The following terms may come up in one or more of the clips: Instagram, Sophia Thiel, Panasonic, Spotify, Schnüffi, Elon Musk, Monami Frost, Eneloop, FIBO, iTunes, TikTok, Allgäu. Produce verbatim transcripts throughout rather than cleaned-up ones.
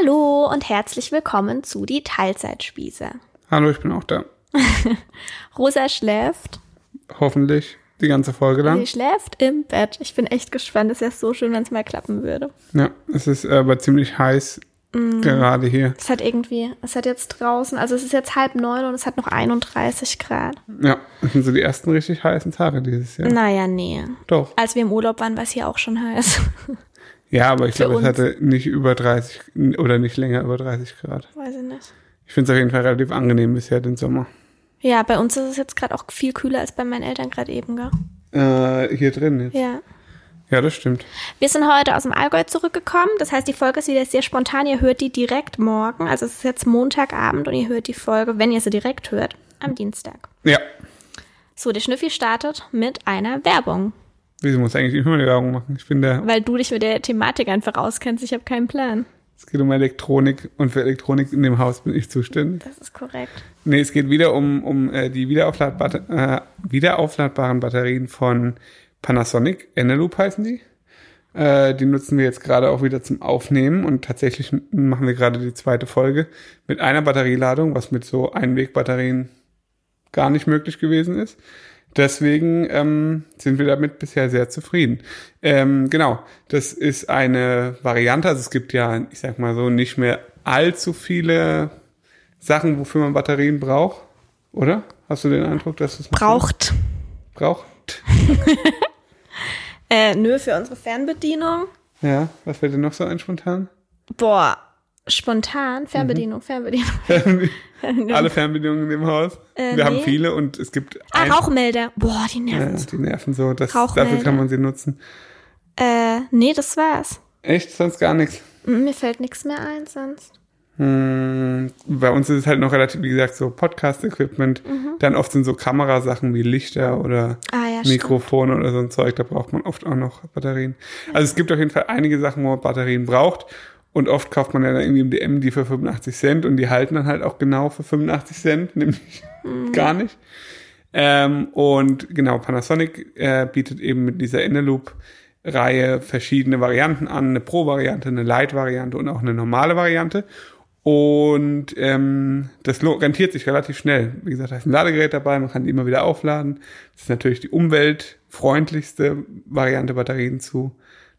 Hallo und herzlich willkommen zu die Teilzeitspieße. Hallo, ich bin auch da. Rosa schläft. Hoffentlich die ganze Folge lang. Sie schläft im Bett. Ich bin echt gespannt. Es wäre so schön, wenn es mal klappen würde. Ja, es ist aber ziemlich heiß mm. gerade hier. Es hat irgendwie, es hat jetzt draußen, also es ist jetzt halb neun und es hat noch einunddreißig Grad. Ja, das sind so die ersten richtig heißen Tage dieses Jahr. Naja, nee. Doch. Als wir im Urlaub waren, war es hier auch schon heiß. Ja, aber ich glaube, es hatte nicht über dreißig oder nicht länger über dreißig Grad. Weiß ich nicht. Ich finde es auf jeden Fall relativ angenehm bisher den Sommer. Ja, bei uns ist es jetzt gerade auch viel kühler als bei meinen Eltern gerade eben, gell? Äh, hier drin jetzt. Ja. Ja, das stimmt. Wir sind heute aus dem Allgäu zurückgekommen. Das heißt, die Folge ist wieder sehr spontan. Ihr hört die direkt morgen. Also es ist jetzt Montagabend und ihr hört die Folge, wenn ihr sie direkt hört, am Dienstag. Ja. So, der Schnüffi startet mit einer Werbung. Wieso muss eigentlich immer eine Werbung machen? Ich bin der. Weil du dich mit der Thematik einfach auskennst. Ich habe keinen Plan. Es geht um Elektronik und für Elektronik in dem Haus bin ich zuständig. Das ist korrekt. Nee, es geht wieder um, um äh, die wiederaufladbare, äh, wiederaufladbaren Batterien von Panasonic. Eneloop heißen die. Äh, die nutzen wir jetzt gerade auch wieder zum Aufnehmen und tatsächlich machen wir gerade die zweite Folge mit einer Batterieladung, was mit so Einwegbatterien gar nicht möglich gewesen ist. Deswegen ähm, sind wir damit bisher sehr zufrieden. Ähm, genau, das ist eine Variante. Also es gibt ja, ich sag mal so, nicht mehr allzu viele Sachen, wofür man Batterien braucht, oder? Hast du den Eindruck, dass es braucht? Noch braucht. äh, nö, für unsere Fernbedienung. Ja, was fällt dir noch so ein spontan? Boah, spontan Fernbedienung, mhm. Fernbedienung. Alle Fernbedienungen im Haus. Äh, wir nee. haben viele und es gibt... Ah, ein- Rauchmelder. Boah, die nerven so. Ja, die nerven so. Das, dafür kann man sie nutzen. Äh, nee, das war's. Echt? Sonst gar nichts? Mir fällt nichts mehr ein sonst. Hm, bei uns ist es halt noch relativ, wie gesagt, so Podcast-Equipment. Mhm. Dann oft sind so Kamerasachen wie Lichter oder ah, ja, Mikrofone stimmt. oder so ein Zeug. Da braucht man oft auch noch Batterien. Ja. Also es gibt auf jeden Fall einige Sachen, wo man Batterien braucht. Und oft kauft man ja dann irgendwie im D M die für fünfundachtzig Cent und die halten dann halt auch genau für fünfundachtzig Cent, nämlich mhm. gar nicht. Ähm, und genau, Panasonic äh, bietet eben mit dieser Eneloop-Reihe verschiedene Varianten an, eine Pro-Variante, eine Light-Variante und auch eine normale Variante. Und ähm, das rentiert sich relativ schnell. Wie gesagt, da ist ein Ladegerät dabei, man kann die immer wieder aufladen. Das ist natürlich die umweltfreundlichste Variante, Batterien zu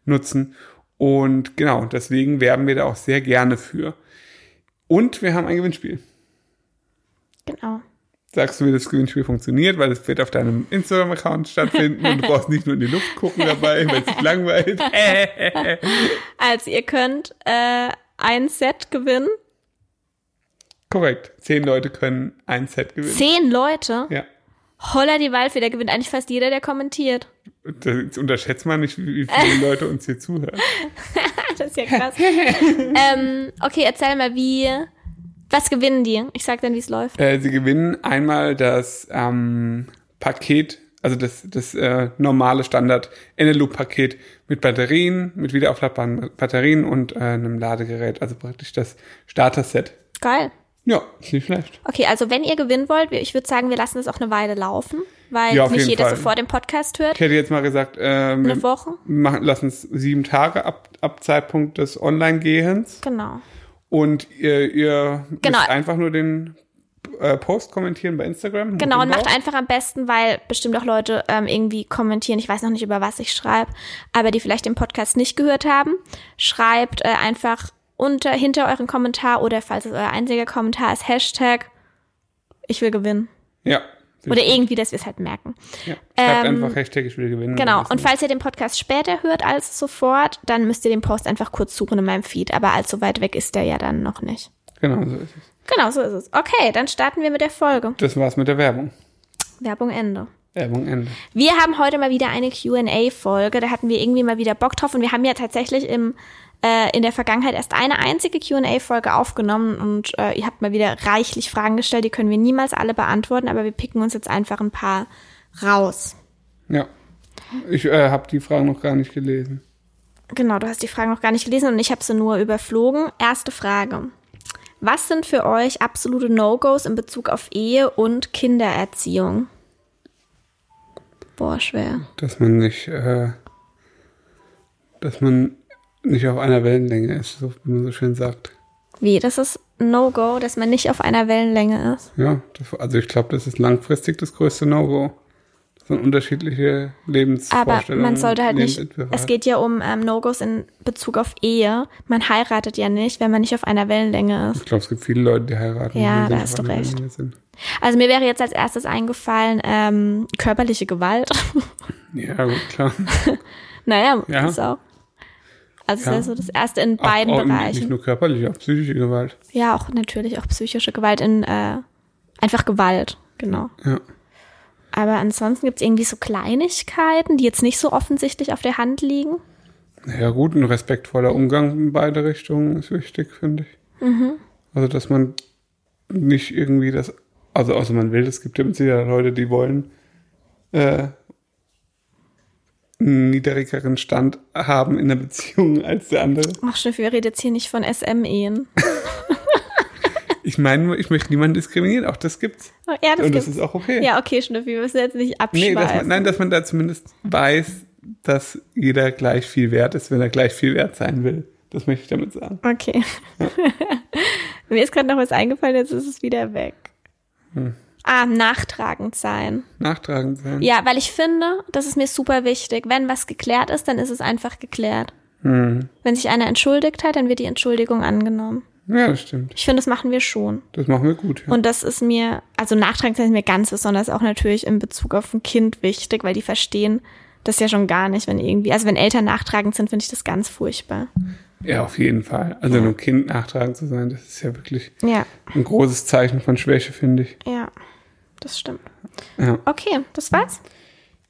nutzen. Und genau, deswegen werben wir da auch sehr gerne für. Und wir haben ein Gewinnspiel. Genau. Sagst du, wie das Gewinnspiel funktioniert, weil es wird auf deinem Instagram-Account stattfinden und du brauchst nicht nur in die Luft gucken dabei, weil es dich langweilt. Also ihr könnt äh, ein Set gewinnen. Korrekt. Zehn Leute können ein Set gewinnen. Zehn Leute? Ja. Holla die Waldfeder gewinnt eigentlich fast jeder, der kommentiert. Das unterschätzt man nicht, wie viele Leute uns hier zuhören. Das ist ja krass. ähm, okay, erzähl mal, wie, was gewinnen die? Ich sag dann, wie es läuft. Äh, sie gewinnen einmal das ähm, Paket, also das, das äh, normale Standard-Eneloop-Paket mit Batterien, mit wiederaufladbaren Batterien und äh, einem Ladegerät. Also praktisch das Starter-Set. Geil. Ja, ist nicht schlecht. Okay, also wenn ihr gewinnen wollt, ich würde sagen, wir lassen das auch eine Weile laufen, weil ja, nicht jeder Fall. sofort den Podcast hört. Ich hätte jetzt mal gesagt, ähm, eine Woche. Machen, lassen es sieben Tage ab, ab Zeitpunkt des Online-Gehens. Genau. Und ihr, ihr genau. müsst einfach nur den äh, Post kommentieren bei Instagram. Genau, und macht einfach am besten, weil bestimmt auch Leute ähm, irgendwie kommentieren, ich weiß noch nicht, über was ich schreibe, aber die vielleicht den Podcast nicht gehört haben, schreibt äh, einfach unter, hinter euren Kommentar oder falls es euer einziger Kommentar ist, Hashtag ich will gewinnen. Ja. Oder irgendwie, dass wir es halt merken. Ja, schreibt ähm, einfach Hashtag ich will gewinnen. Genau. Und falls ihr den Podcast später hört als sofort, dann müsst ihr den Post einfach kurz suchen in meinem Feed. Aber allzu weit weg ist der ja dann noch nicht. Genau, so ist es. Genau, so ist es. Okay, dann starten wir mit der Folge. Das war's mit der Werbung. Werbung Ende. Werbung Ende. Wir haben heute mal wieder eine Q und A-Folge. Da hatten wir irgendwie mal wieder Bock drauf. Und wir haben ja tatsächlich im in der Vergangenheit erst eine einzige Q und A-Folge aufgenommen und äh, ihr habt mal wieder reichlich Fragen gestellt, die können wir niemals alle beantworten, aber wir picken uns jetzt einfach ein paar raus. Ja, ich äh, habe die Fragen noch gar nicht gelesen. Genau, du hast die Fragen noch gar nicht gelesen und ich habe sie nur überflogen. Erste Frage. Was sind für euch absolute No-Gos in Bezug auf Ehe und Kindererziehung? Boah, schwer. Dass man nicht, äh, dass man nicht auf einer Wellenlänge ist, so wie man so schön sagt. Wie, das ist No-Go, dass man nicht auf einer Wellenlänge ist? Ja, das, also ich glaube, das ist langfristig das größte No-Go. Das sind unterschiedliche Lebensvorstellungen. Aber man sollte halt nicht, es geht ja um ähm, No-Gos in Bezug auf Ehe. Man heiratet ja nicht, wenn man nicht auf einer Wellenlänge ist. Ich glaube, es gibt viele Leute, die heiraten. Ja, da hast du recht. Also mir wäre jetzt als erstes eingefallen, ähm, körperliche Gewalt. Ja, gut, klar. Naja, ja. Ist auch. Also ja. Das wäre so das Erste in beiden auch, auch Bereichen. Nicht nur körperliche, auch psychische Gewalt. Ja, auch natürlich auch psychische Gewalt in äh, einfach Gewalt, genau. Ja. Aber ansonsten gibt es irgendwie so Kleinigkeiten, die jetzt nicht so offensichtlich auf der Hand liegen. Ja gut, ein respektvoller Umgang in beide Richtungen ist wichtig, finde ich. Mhm. Also dass man nicht irgendwie das, also außer man will, es gibt ja mit Sicherheit Leute, die wollen äh, einen niedrigeren Stand haben in der Beziehung als der andere. Ach Schiff, wir reden jetzt hier nicht von S M-Ehen. Ich meine, ich möchte niemanden diskriminieren, auch das gibt's. Oh, ja, das und gibt's. Das ist auch okay. Ja, okay, Schnüffi, wir müssen jetzt nicht abschweifen. Nee, dass man, nein, dass man da zumindest weiß, dass jeder gleich viel wert ist, wenn er gleich viel wert sein will. Das möchte ich damit sagen. Okay. Ja. Mir ist gerade noch was eingefallen, jetzt ist es wieder weg. Hm. Ah, nachtragend sein. Nachtragend sein. Ja, weil ich finde, das ist mir super wichtig. Wenn was geklärt ist, dann ist es einfach geklärt. Hm. Wenn sich einer entschuldigt hat, dann wird die Entschuldigung angenommen. Ja, das stimmt. Ich finde, das machen wir schon. Das machen wir gut, ja. Und das ist mir, also nachtragend ist mir ganz besonders auch natürlich in Bezug auf ein Kind wichtig, weil die verstehen das ja schon gar nicht, wenn irgendwie, also wenn Eltern nachtragend sind, finde ich das ganz furchtbar. Ja, auf jeden Fall. Also ja. Einem Kind nachtragend zu sein, das ist ja wirklich ja. ein großes Zeichen von Schwäche, finde ich. Ja, das stimmt. Ja. Okay, das war's?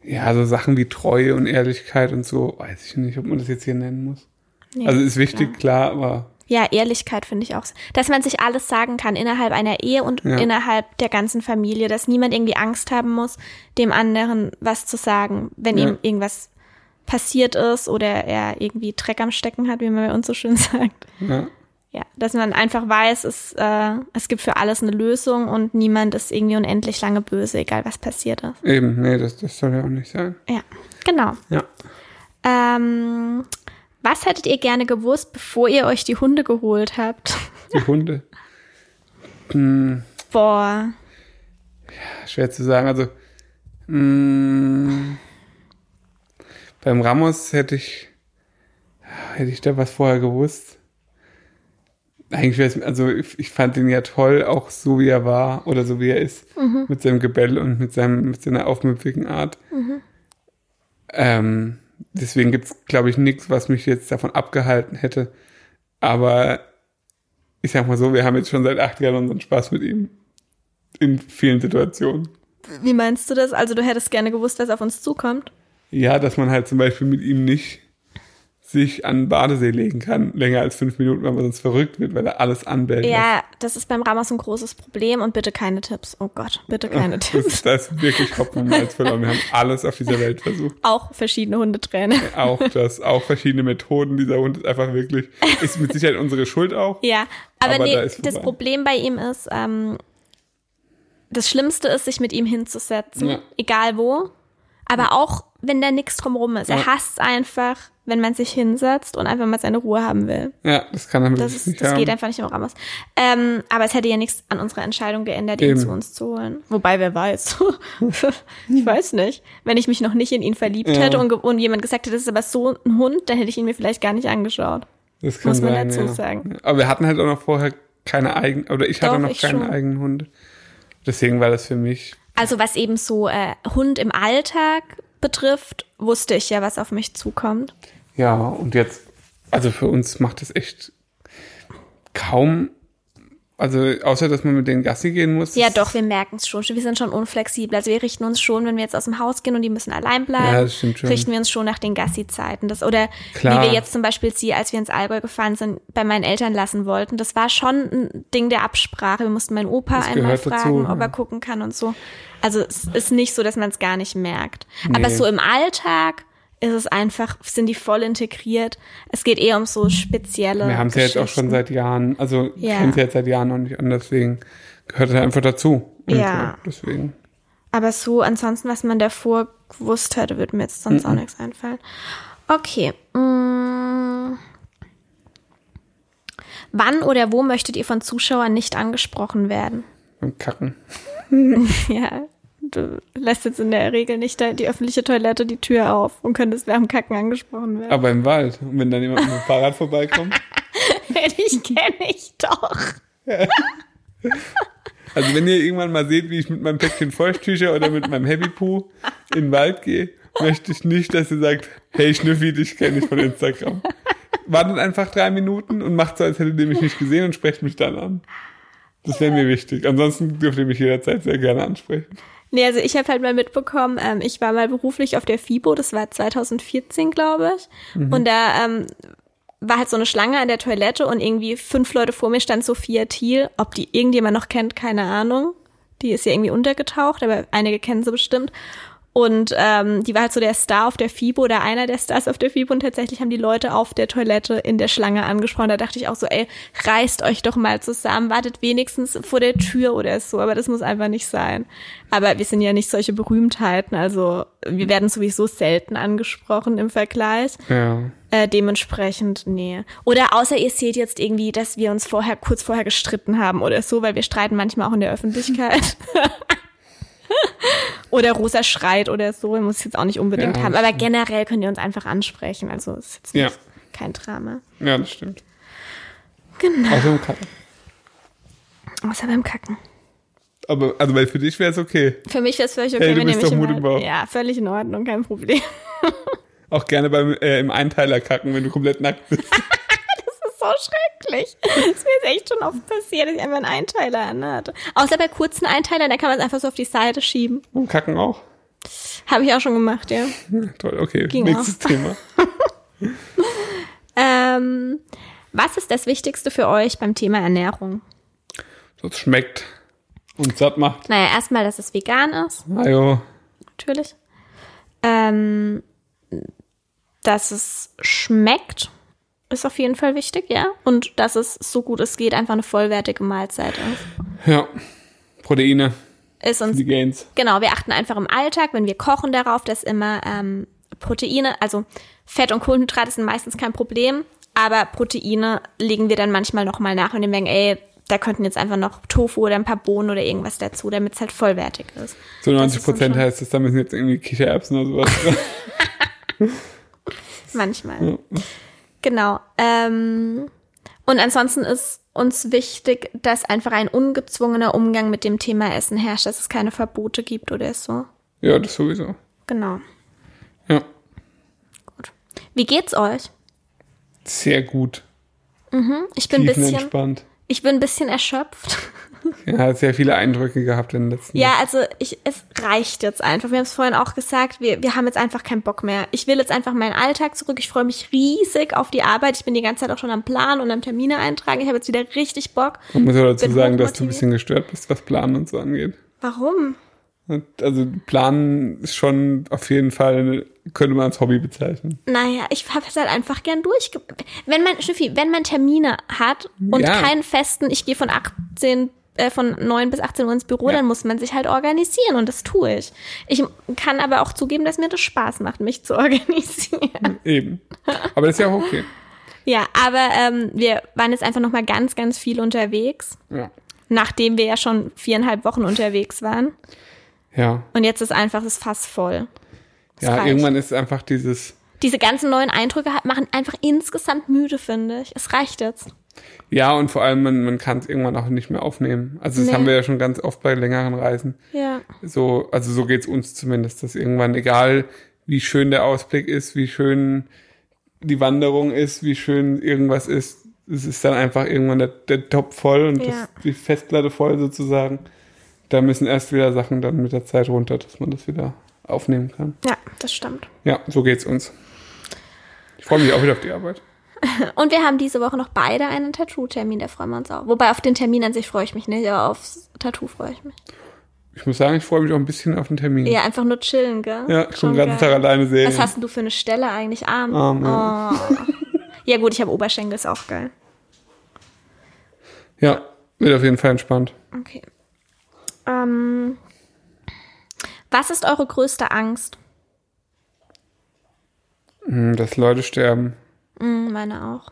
Ja, so Sachen wie Treue und Ehrlichkeit und so, weiß ich nicht, ob man das jetzt hier nennen muss. Ja, also ist wichtig, ja. Klar, aber... Ja, Ehrlichkeit finde ich auch. Dass man sich alles sagen kann innerhalb einer Ehe und ja. innerhalb der ganzen Familie. Dass niemand irgendwie Angst haben muss, dem anderen was zu sagen, wenn ja. ihm irgendwas passiert ist oder er irgendwie Dreck am Stecken hat, wie man bei uns so schön sagt. Ja, ja dass man einfach weiß, es, äh, es gibt für alles eine Lösung und niemand ist irgendwie unendlich lange böse, egal was passiert ist. Eben, nee, das, das soll ja auch nicht sein. Ja, genau. Ja. Ähm... Was hättet ihr gerne gewusst, bevor ihr euch die Hunde geholt habt? Die Hunde? mm. Boah. Ja, schwer zu sagen. Also mm, beim Ramos hätte ich hätte ich da was vorher gewusst. Eigentlich wäre es, also ich, ich fand ihn ja toll, auch so wie er war oder so wie er ist, mhm. mit seinem Gebell und mit seinem mit seiner aufmüpfigen Art. Mhm. Ähm. Deswegen gibt es, glaube ich, nichts, was mich jetzt davon abgehalten hätte. Aber ich sag mal so, wir haben jetzt schon seit acht Jahren unseren Spaß mit ihm. In vielen Situationen. Wie meinst du das? Also du hättest gerne gewusst, was auf uns zukommt? Ja, dass man halt zum Beispiel mit ihm nicht sich an den Badesee legen kann, länger als fünf Minuten, weil man sonst verrückt wird, weil er alles anbellt. Ja, das ist beim Ramos ein großes Problem und bitte keine Tipps. Oh Gott, bitte keine Tipps. Das ist, das ist wirklich Hopfen und Malz verloren. Wir haben alles auf dieser Welt versucht. Auch verschiedene Hundetrainer. Auch das, auch verschiedene Methoden. Dieser Hund ist einfach wirklich, ist mit Sicherheit unsere Schuld auch. Ja, aber, aber nee, da ist das Problem bei ihm ist, ähm, das Schlimmste ist, sich mit ihm hinzusetzen, ja. egal wo. Aber auch, wenn da nichts drumherum ist. Ja. Er hasst einfach, wenn man sich hinsetzt und einfach mal seine Ruhe haben will. Ja, das kann er mit sich nicht haben. Das geht einfach nicht im Ramos. Ähm, aber es hätte ja nichts an unserer Entscheidung geändert, Eben. ihn zu uns zu holen. Wobei, wer weiß. Ich weiß nicht. Wenn ich mich noch nicht in ihn verliebt ja. hätte und, ge- und jemand gesagt hätte, das ist aber so ein Hund, dann hätte ich ihn mir vielleicht gar nicht angeschaut. Das kann Muss man sein, dazu ja. sagen. Aber wir hatten halt auch noch vorher keine eigenen, oder ich Doch, hatte noch keinen schon. eigenen Hund. Deswegen war das für mich... Also was eben so äh, Hund im Alltag betrifft, wusste ich ja, was auf mich zukommt. Ja, und jetzt, also für uns macht das echt kaum, also außer, dass man mit denen Gassi gehen muss. Ja doch, wir merken es schon, wir sind schon unflexibel, also wir richten uns schon, wenn wir jetzt aus dem Haus gehen und die müssen allein bleiben, ja, das stimmt schon. Richten wir uns schon nach den Gassi-Zeiten. Das, oder Klar. wie wir jetzt zum Beispiel sie, als wir ins Allgäu gefahren sind, bei meinen Eltern lassen wollten, das war schon ein Ding der Absprache, wir mussten meinen Opa das einmal fragen, dazu, ob er ja. gucken kann und so. Also es ist nicht so, dass man es gar nicht merkt. Nee. Aber so im Alltag ist es einfach, sind die voll integriert. Es geht eher um so spezielle Wir haben es ja jetzt auch schon seit Jahren, also ich ja. kenne es ja jetzt seit Jahren noch nicht an, deswegen gehört es einfach dazu. Und ja. Deswegen. Aber so ansonsten, was man davor gewusst hätte, würde mir jetzt sonst Mm-mm. auch nichts einfallen. Okay. Mm. Wann oder wo möchtet ihr von Zuschauern nicht angesprochen werden? Im Kacken. Ja, du lässt jetzt in der Regel nicht die öffentliche Toilette die Tür auf und könntest beim Kacken angesprochen werden. Aber im Wald. Und wenn dann jemand mit dem Fahrrad vorbeikommt? Dich kenne ich doch. Ja. Also wenn ihr irgendwann mal seht, wie ich mit meinem Päckchen Feuchttücher oder mit meinem Happy Poo in den Wald gehe, möchte ich nicht, dass ihr sagt, hey Schnüffi, dich kenne ich von Instagram. Wartet einfach drei Minuten und macht so, als hättet ihr mich nicht gesehen und sprecht mich dann an. Das wäre mir wichtig. Ansonsten dürft ihr mich jederzeit sehr gerne ansprechen. Nee, also ich habe halt mal mitbekommen, ähm, ich war mal beruflich auf der FIBO, das war zwanzig vierzehn, glaube ich. Mhm. Und da ähm, war halt so eine Schlange an der Toilette und irgendwie fünf Leute vor mir stand Sophia Thiel. Ob die irgendjemand noch kennt, keine Ahnung. Die ist ja irgendwie untergetaucht, aber einige kennen sie bestimmt. Und ähm, die war halt so der Star auf der FIBO oder einer der Stars auf der FIBO und tatsächlich haben die Leute auf der Toilette in der Schlange angesprochen. Da dachte ich auch so, ey, reißt euch doch mal zusammen, wartet wenigstens vor der Tür oder so, aber das muss einfach nicht sein. Aber wir sind ja nicht solche Berühmtheiten, also wir werden sowieso selten angesprochen im Vergleich. Ja. Äh, dementsprechend, nee. Oder außer ihr seht jetzt irgendwie, dass wir uns vorher kurz vorher gestritten haben oder so, weil wir streiten manchmal auch in der Öffentlichkeit. Oder Rosa schreit oder so, muss ich jetzt auch nicht unbedingt ja, haben. Aber stimmt. Generell könnt ihr uns einfach ansprechen. Also ist jetzt ja. nicht, kein Drama. Ja, das stimmt. Genau. Außer beim Kacken. Außer beim Kacken. Aber also weil für dich wäre es okay. Für mich wäre es völlig okay. Hey, du wenn bist ihr doch mich immer, ja, völlig in Ordnung, kein Problem. Auch gerne beim äh, im Einteiler kacken, wenn du komplett nackt bist. So schrecklich. Das ist mir jetzt echt schon oft passiert, dass ich einfach einen Einteiler anhatte. Außer bei kurzen Einteilern, da kann man es einfach so auf die Seite schieben. Und Kacken auch? Habe ich auch schon gemacht, ja. Toll, okay. Ging nächstes auch. Thema. ähm, was ist das Wichtigste für euch beim Thema Ernährung? Dass es schmeckt und satt macht. Naja, erstmal, dass es vegan ist. Ah, jo. Natürlich. Ähm, dass es schmeckt. Ist auf jeden Fall wichtig, ja. Und dass es so gut es geht, einfach eine vollwertige Mahlzeit ist. Ja, Proteine. Ist uns, die Gains. Genau, wir achten einfach im Alltag, wenn wir kochen darauf, dass immer ähm, Proteine, also Fett und Kohlenhydrate sind meistens kein Problem, aber Proteine legen wir dann manchmal nochmal nach und denken, ey, da könnten jetzt einfach noch Tofu oder ein paar Bohnen oder irgendwas dazu, damit es halt vollwertig ist. So neunzig Prozent heißt es, da müssen jetzt irgendwie Kichererbsen oder sowas dran. Manchmal. Ja. Genau. Ähm, und ansonsten ist uns wichtig, dass einfach ein ungezwungener Umgang mit dem Thema Essen herrscht, dass es keine Verbote gibt oder so. Ja, das sowieso. Genau. Ja. Gut. Wie geht's euch? Sehr gut. Mhm. Ich bin ein bisschen entspannt. Ich bin ein bisschen erschöpft. Ja, sehr viele Eindrücke gehabt in den letzten Jahren. Ja, also ich, es reicht jetzt einfach. Wir haben es vorhin auch gesagt, wir, wir haben jetzt einfach keinen Bock mehr. Ich will jetzt einfach meinen Alltag zurück. Ich freue mich riesig auf die Arbeit. Ich bin die ganze Zeit auch schon am Plan und am Termine eintragen. Ich habe jetzt wieder richtig Bock. Man muss ja dazu sagen, dass du ein bisschen gestört bist, was Planen und so angeht. Warum? Also Planen ist schon auf jeden Fall, könnte man als Hobby bezeichnen. Naja, ich habe es halt einfach gern durchge... Wenn man, Schnüffi, wenn man Termine hat und ja. keinen festen, ich gehe von achtzehn von neun bis achtzehn Uhr ins Büro, ja. dann muss man sich halt organisieren und das tue ich. Ich kann aber auch zugeben, dass mir das Spaß macht, mich zu organisieren. Eben. Aber das ist ja auch okay. Ja, aber ähm, wir waren jetzt einfach nochmal ganz, ganz viel unterwegs. Ja. Nachdem wir ja schon viereinhalb Wochen unterwegs waren. Ja. Und jetzt ist einfach das Fass voll. Das ja, reicht. Irgendwann ist einfach dieses... Diese ganzen neuen Eindrücke machen einfach insgesamt müde, finde ich. Es reicht jetzt. Ja, und vor allem, man, man kann es irgendwann auch nicht mehr aufnehmen. Also das nee. haben wir ja schon ganz oft bei längeren Reisen. Ja. So, also so geht's uns zumindest, dass irgendwann, egal wie schön der Ausblick ist, wie schön die Wanderung ist, wie schön irgendwas ist, es ist dann einfach irgendwann der, der Topf voll und ja. das, die Festplatte voll sozusagen. Da müssen erst wieder Sachen dann mit der Zeit runter, dass man das wieder aufnehmen kann. Ja, das stimmt. Ja, so geht's uns. Ich freue mich auch wieder auf die Arbeit. Und wir haben diese Woche noch beide einen Tattoo-Termin, da freuen wir uns auch. Wobei auf den Termin an sich freue ich mich nicht, aber aufs Tattoo freue ich mich. Ich muss sagen, ich freue mich auch ein bisschen auf den Termin. Ja, einfach nur chillen, gell? Ja, schon den ganzen Tag alleine sehen. Was hast denn du für eine Stelle eigentlich? Arm? Arm, ja. Oh. Ja gut, ich habe Oberschenkel, ist auch geil. Ja, wird auf jeden Fall entspannt. Okay. Ähm, was ist eure größte Angst? Dass Leute sterben. Meine auch.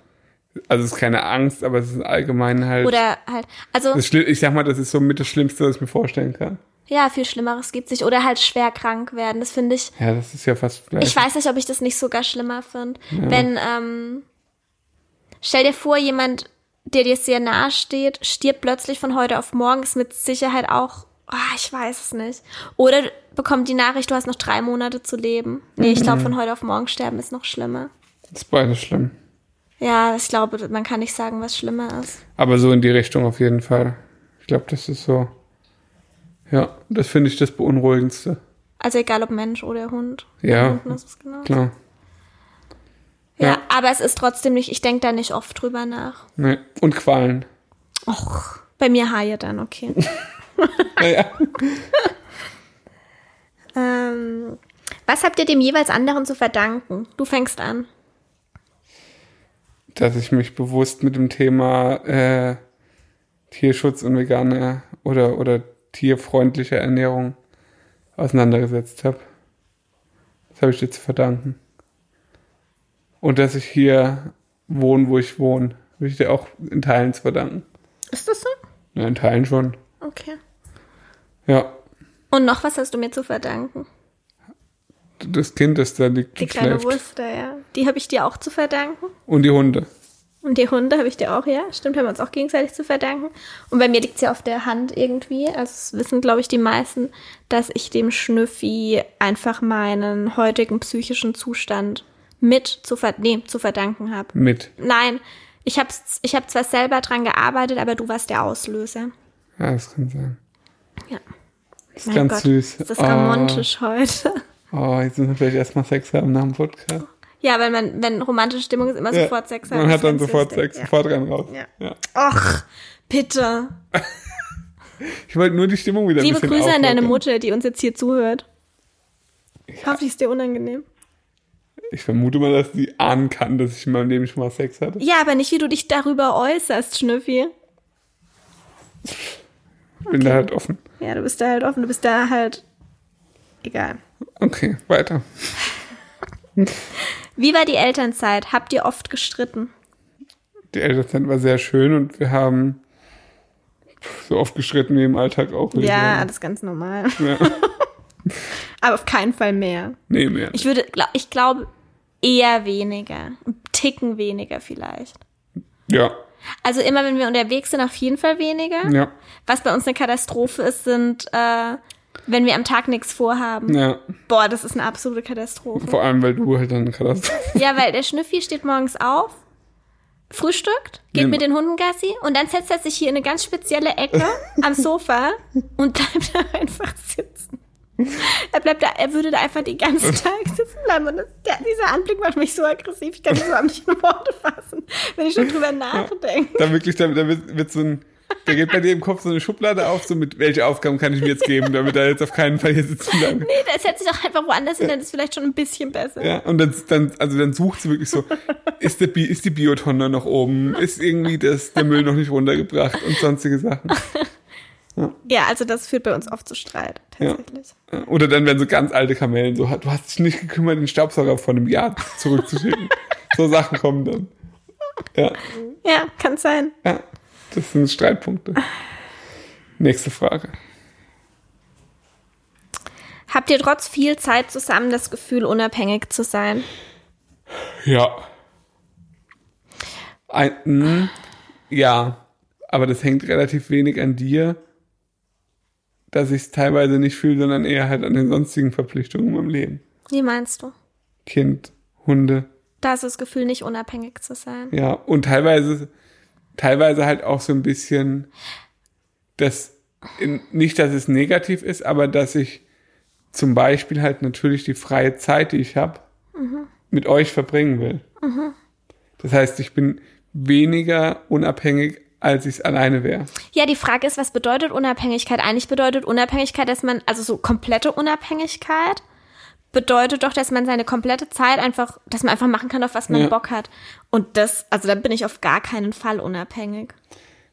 Also es ist keine Angst, aber es ist allgemein halt... Oder halt... also ich sag mal, das ist so mit das Schlimmste, was ich mir vorstellen kann. Ja, viel Schlimmeres gibt's nicht. Oder halt schwer krank werden, das finde ich... Ja, das ist ja fast... gleich. Ich weiß nicht, ob ich das nicht sogar schlimmer finde. Ja. Wenn, ähm... stell dir vor, jemand, der dir sehr nahe steht, stirbt plötzlich von heute auf morgen, ist mit Sicherheit auch... Oh, ich weiß es nicht. Oder bekommt die Nachricht, du hast noch drei Monate zu leben. Nee, ich glaube, von heute auf morgen sterben ist noch schlimmer. Das ist beides schlimm. Ja, ich glaube, man kann nicht sagen, was schlimmer ist. Aber so in die Richtung auf jeden Fall. Ich glaube, das ist so... Ja, das finde ich das Beunruhigendste. Also egal, ob Mensch oder Hund. Ja, Hund, das ist genau. Klar. Ja, ja, aber es ist trotzdem nicht... Ich denke da nicht oft drüber nach. Nee, und Qualen. Och, bei mir Haie dann, okay. Naja. ähm, was habt ihr dem jeweils anderen zu verdanken? Du fängst an. Dass ich mich bewusst mit dem Thema äh, Tierschutz und vegane oder, oder tierfreundliche Ernährung auseinandergesetzt habe. Das habe ich dir zu verdanken. Und dass ich hier wohne, wo ich wohne, habe ich dir auch in Teilen zu verdanken. Ist das so? Ja, in Teilen schon. Okay. Ja. Und noch was hast du mir zu verdanken? Das Kind, das da liegt. Die kleine Wurst da, ja. Die habe ich dir auch zu verdanken. Und die Hunde. Und die Hunde habe ich dir auch, ja. Stimmt, haben wir uns auch gegenseitig zu verdanken. Und bei mir liegt es ja auf der Hand irgendwie. Also es wissen, glaube ich, die meisten, dass ich dem Schnüffi einfach meinen heutigen psychischen Zustand mit zu, ver- nee, zu verdanken habe. Mit? Nein, ich habe ich hab zwar selber dran gearbeitet, aber du warst der Auslöser. Ja, das kann sein. Ja. Das ist mein ganz Gott, süß. Ist das romantisch oh. heute? Oh, jetzt müssen wir vielleicht erstmal Sex haben nach dem Podcast. Ja, weil man, wenn romantische Stimmung ist, immer ja, sofort Sex haben. Man hat dann sofort wichtig. Sex, ja. sofort rein raus. Ja. Ja. Och, bitte. Ich wollte nur die Stimmung wieder ein bisschen auflockern. Liebe Grüße an deine Mutter, die uns jetzt hier zuhört. Ja. Ich hoffe, die ist dir unangenehm. Ich vermute mal, dass die ahnen kann, dass ich in meinem Leben schon mal Sex hatte. Ja, aber nicht, wie du dich darüber äußerst, Schnüffi. Ich bin okay. da halt offen. Ja, du bist da halt offen. Du bist da halt... Egal. Okay, weiter. Wie war die Elternzeit? Habt ihr oft gestritten? Die Elternzeit war sehr schön und wir haben so oft gestritten wie im Alltag auch. Ja, alles ganz normal. Ja. Aber auf keinen Fall mehr. Nee, mehr. Ich würde, ich glaube, eher weniger. Ein Ticken weniger vielleicht. Ja. Also immer, wenn wir unterwegs sind, auf jeden Fall weniger. Ja. Was bei uns eine Katastrophe ist, sind, äh, wenn wir am Tag nichts vorhaben. Ja. Boah, das ist eine absolute Katastrophe. Vor allem, weil du halt dann eine Katastrophe bist. Ja, weil der Schnüffi steht morgens auf, frühstückt, geht nee, mit den Hunden Gassi und dann setzt er sich hier in eine ganz spezielle Ecke am Sofa und bleibt da einfach sitzen. Er bleibt da, er würde da einfach den ganzen Tag sitzen bleiben und das, der, dieser Anblick macht mich so aggressiv, ich kann das überhaupt nicht in Worte fassen, wenn ich schon drüber nachdenke. Ja, dann wirklich, da wird, wird so ein, da geht bei dir im Kopf so eine Schublade auf, so mit, welche Aufgaben kann ich mir jetzt geben, damit er jetzt auf keinen Fall hier sitzen bleibt. Nee, da setzt sich doch einfach woanders hin, dann ist vielleicht schon ein bisschen besser. Ja, und dann, dann also dann sucht sie wirklich so, ist, der Bi- ist die Biotonne noch oben, ist irgendwie das, der Müll noch nicht runtergebracht und sonstige Sachen. Ja. Ja, also das führt bei uns oft zu Streit, tatsächlich. Ja. Oder dann werden so ganz alte Kamellen so, du hast dich nicht gekümmert, den Staubsauger von einem Jahr zurückzuschicken. So Sachen kommen dann. Ja, ja, kann sein. Ja, das sind Streitpunkte. Nächste Frage. Habt ihr trotz viel Zeit zusammen das Gefühl, unabhängig zu sein? Ja. Ein, mh, ja, aber das hängt relativ wenig an dir, dass ich es teilweise nicht fühle, sondern eher halt an den sonstigen Verpflichtungen in meinem Leben. Wie meinst du? Kind, Hunde. Da ist das Gefühl, nicht unabhängig zu sein. Ja, und teilweise teilweise halt auch so ein bisschen, dass in, nicht, dass es negativ ist, aber dass ich zum Beispiel halt natürlich die freie Zeit, die ich habe, mhm. mit euch verbringen will. Mhm. Das heißt, ich bin weniger unabhängig, als ich es alleine wäre. Ja, die Frage ist, was bedeutet Unabhängigkeit? Eigentlich bedeutet Unabhängigkeit, dass man, also so komplette Unabhängigkeit bedeutet doch, dass man seine komplette Zeit einfach, dass man einfach machen kann, auf was man ja. Bock hat. Und das, also da bin ich auf gar keinen Fall unabhängig.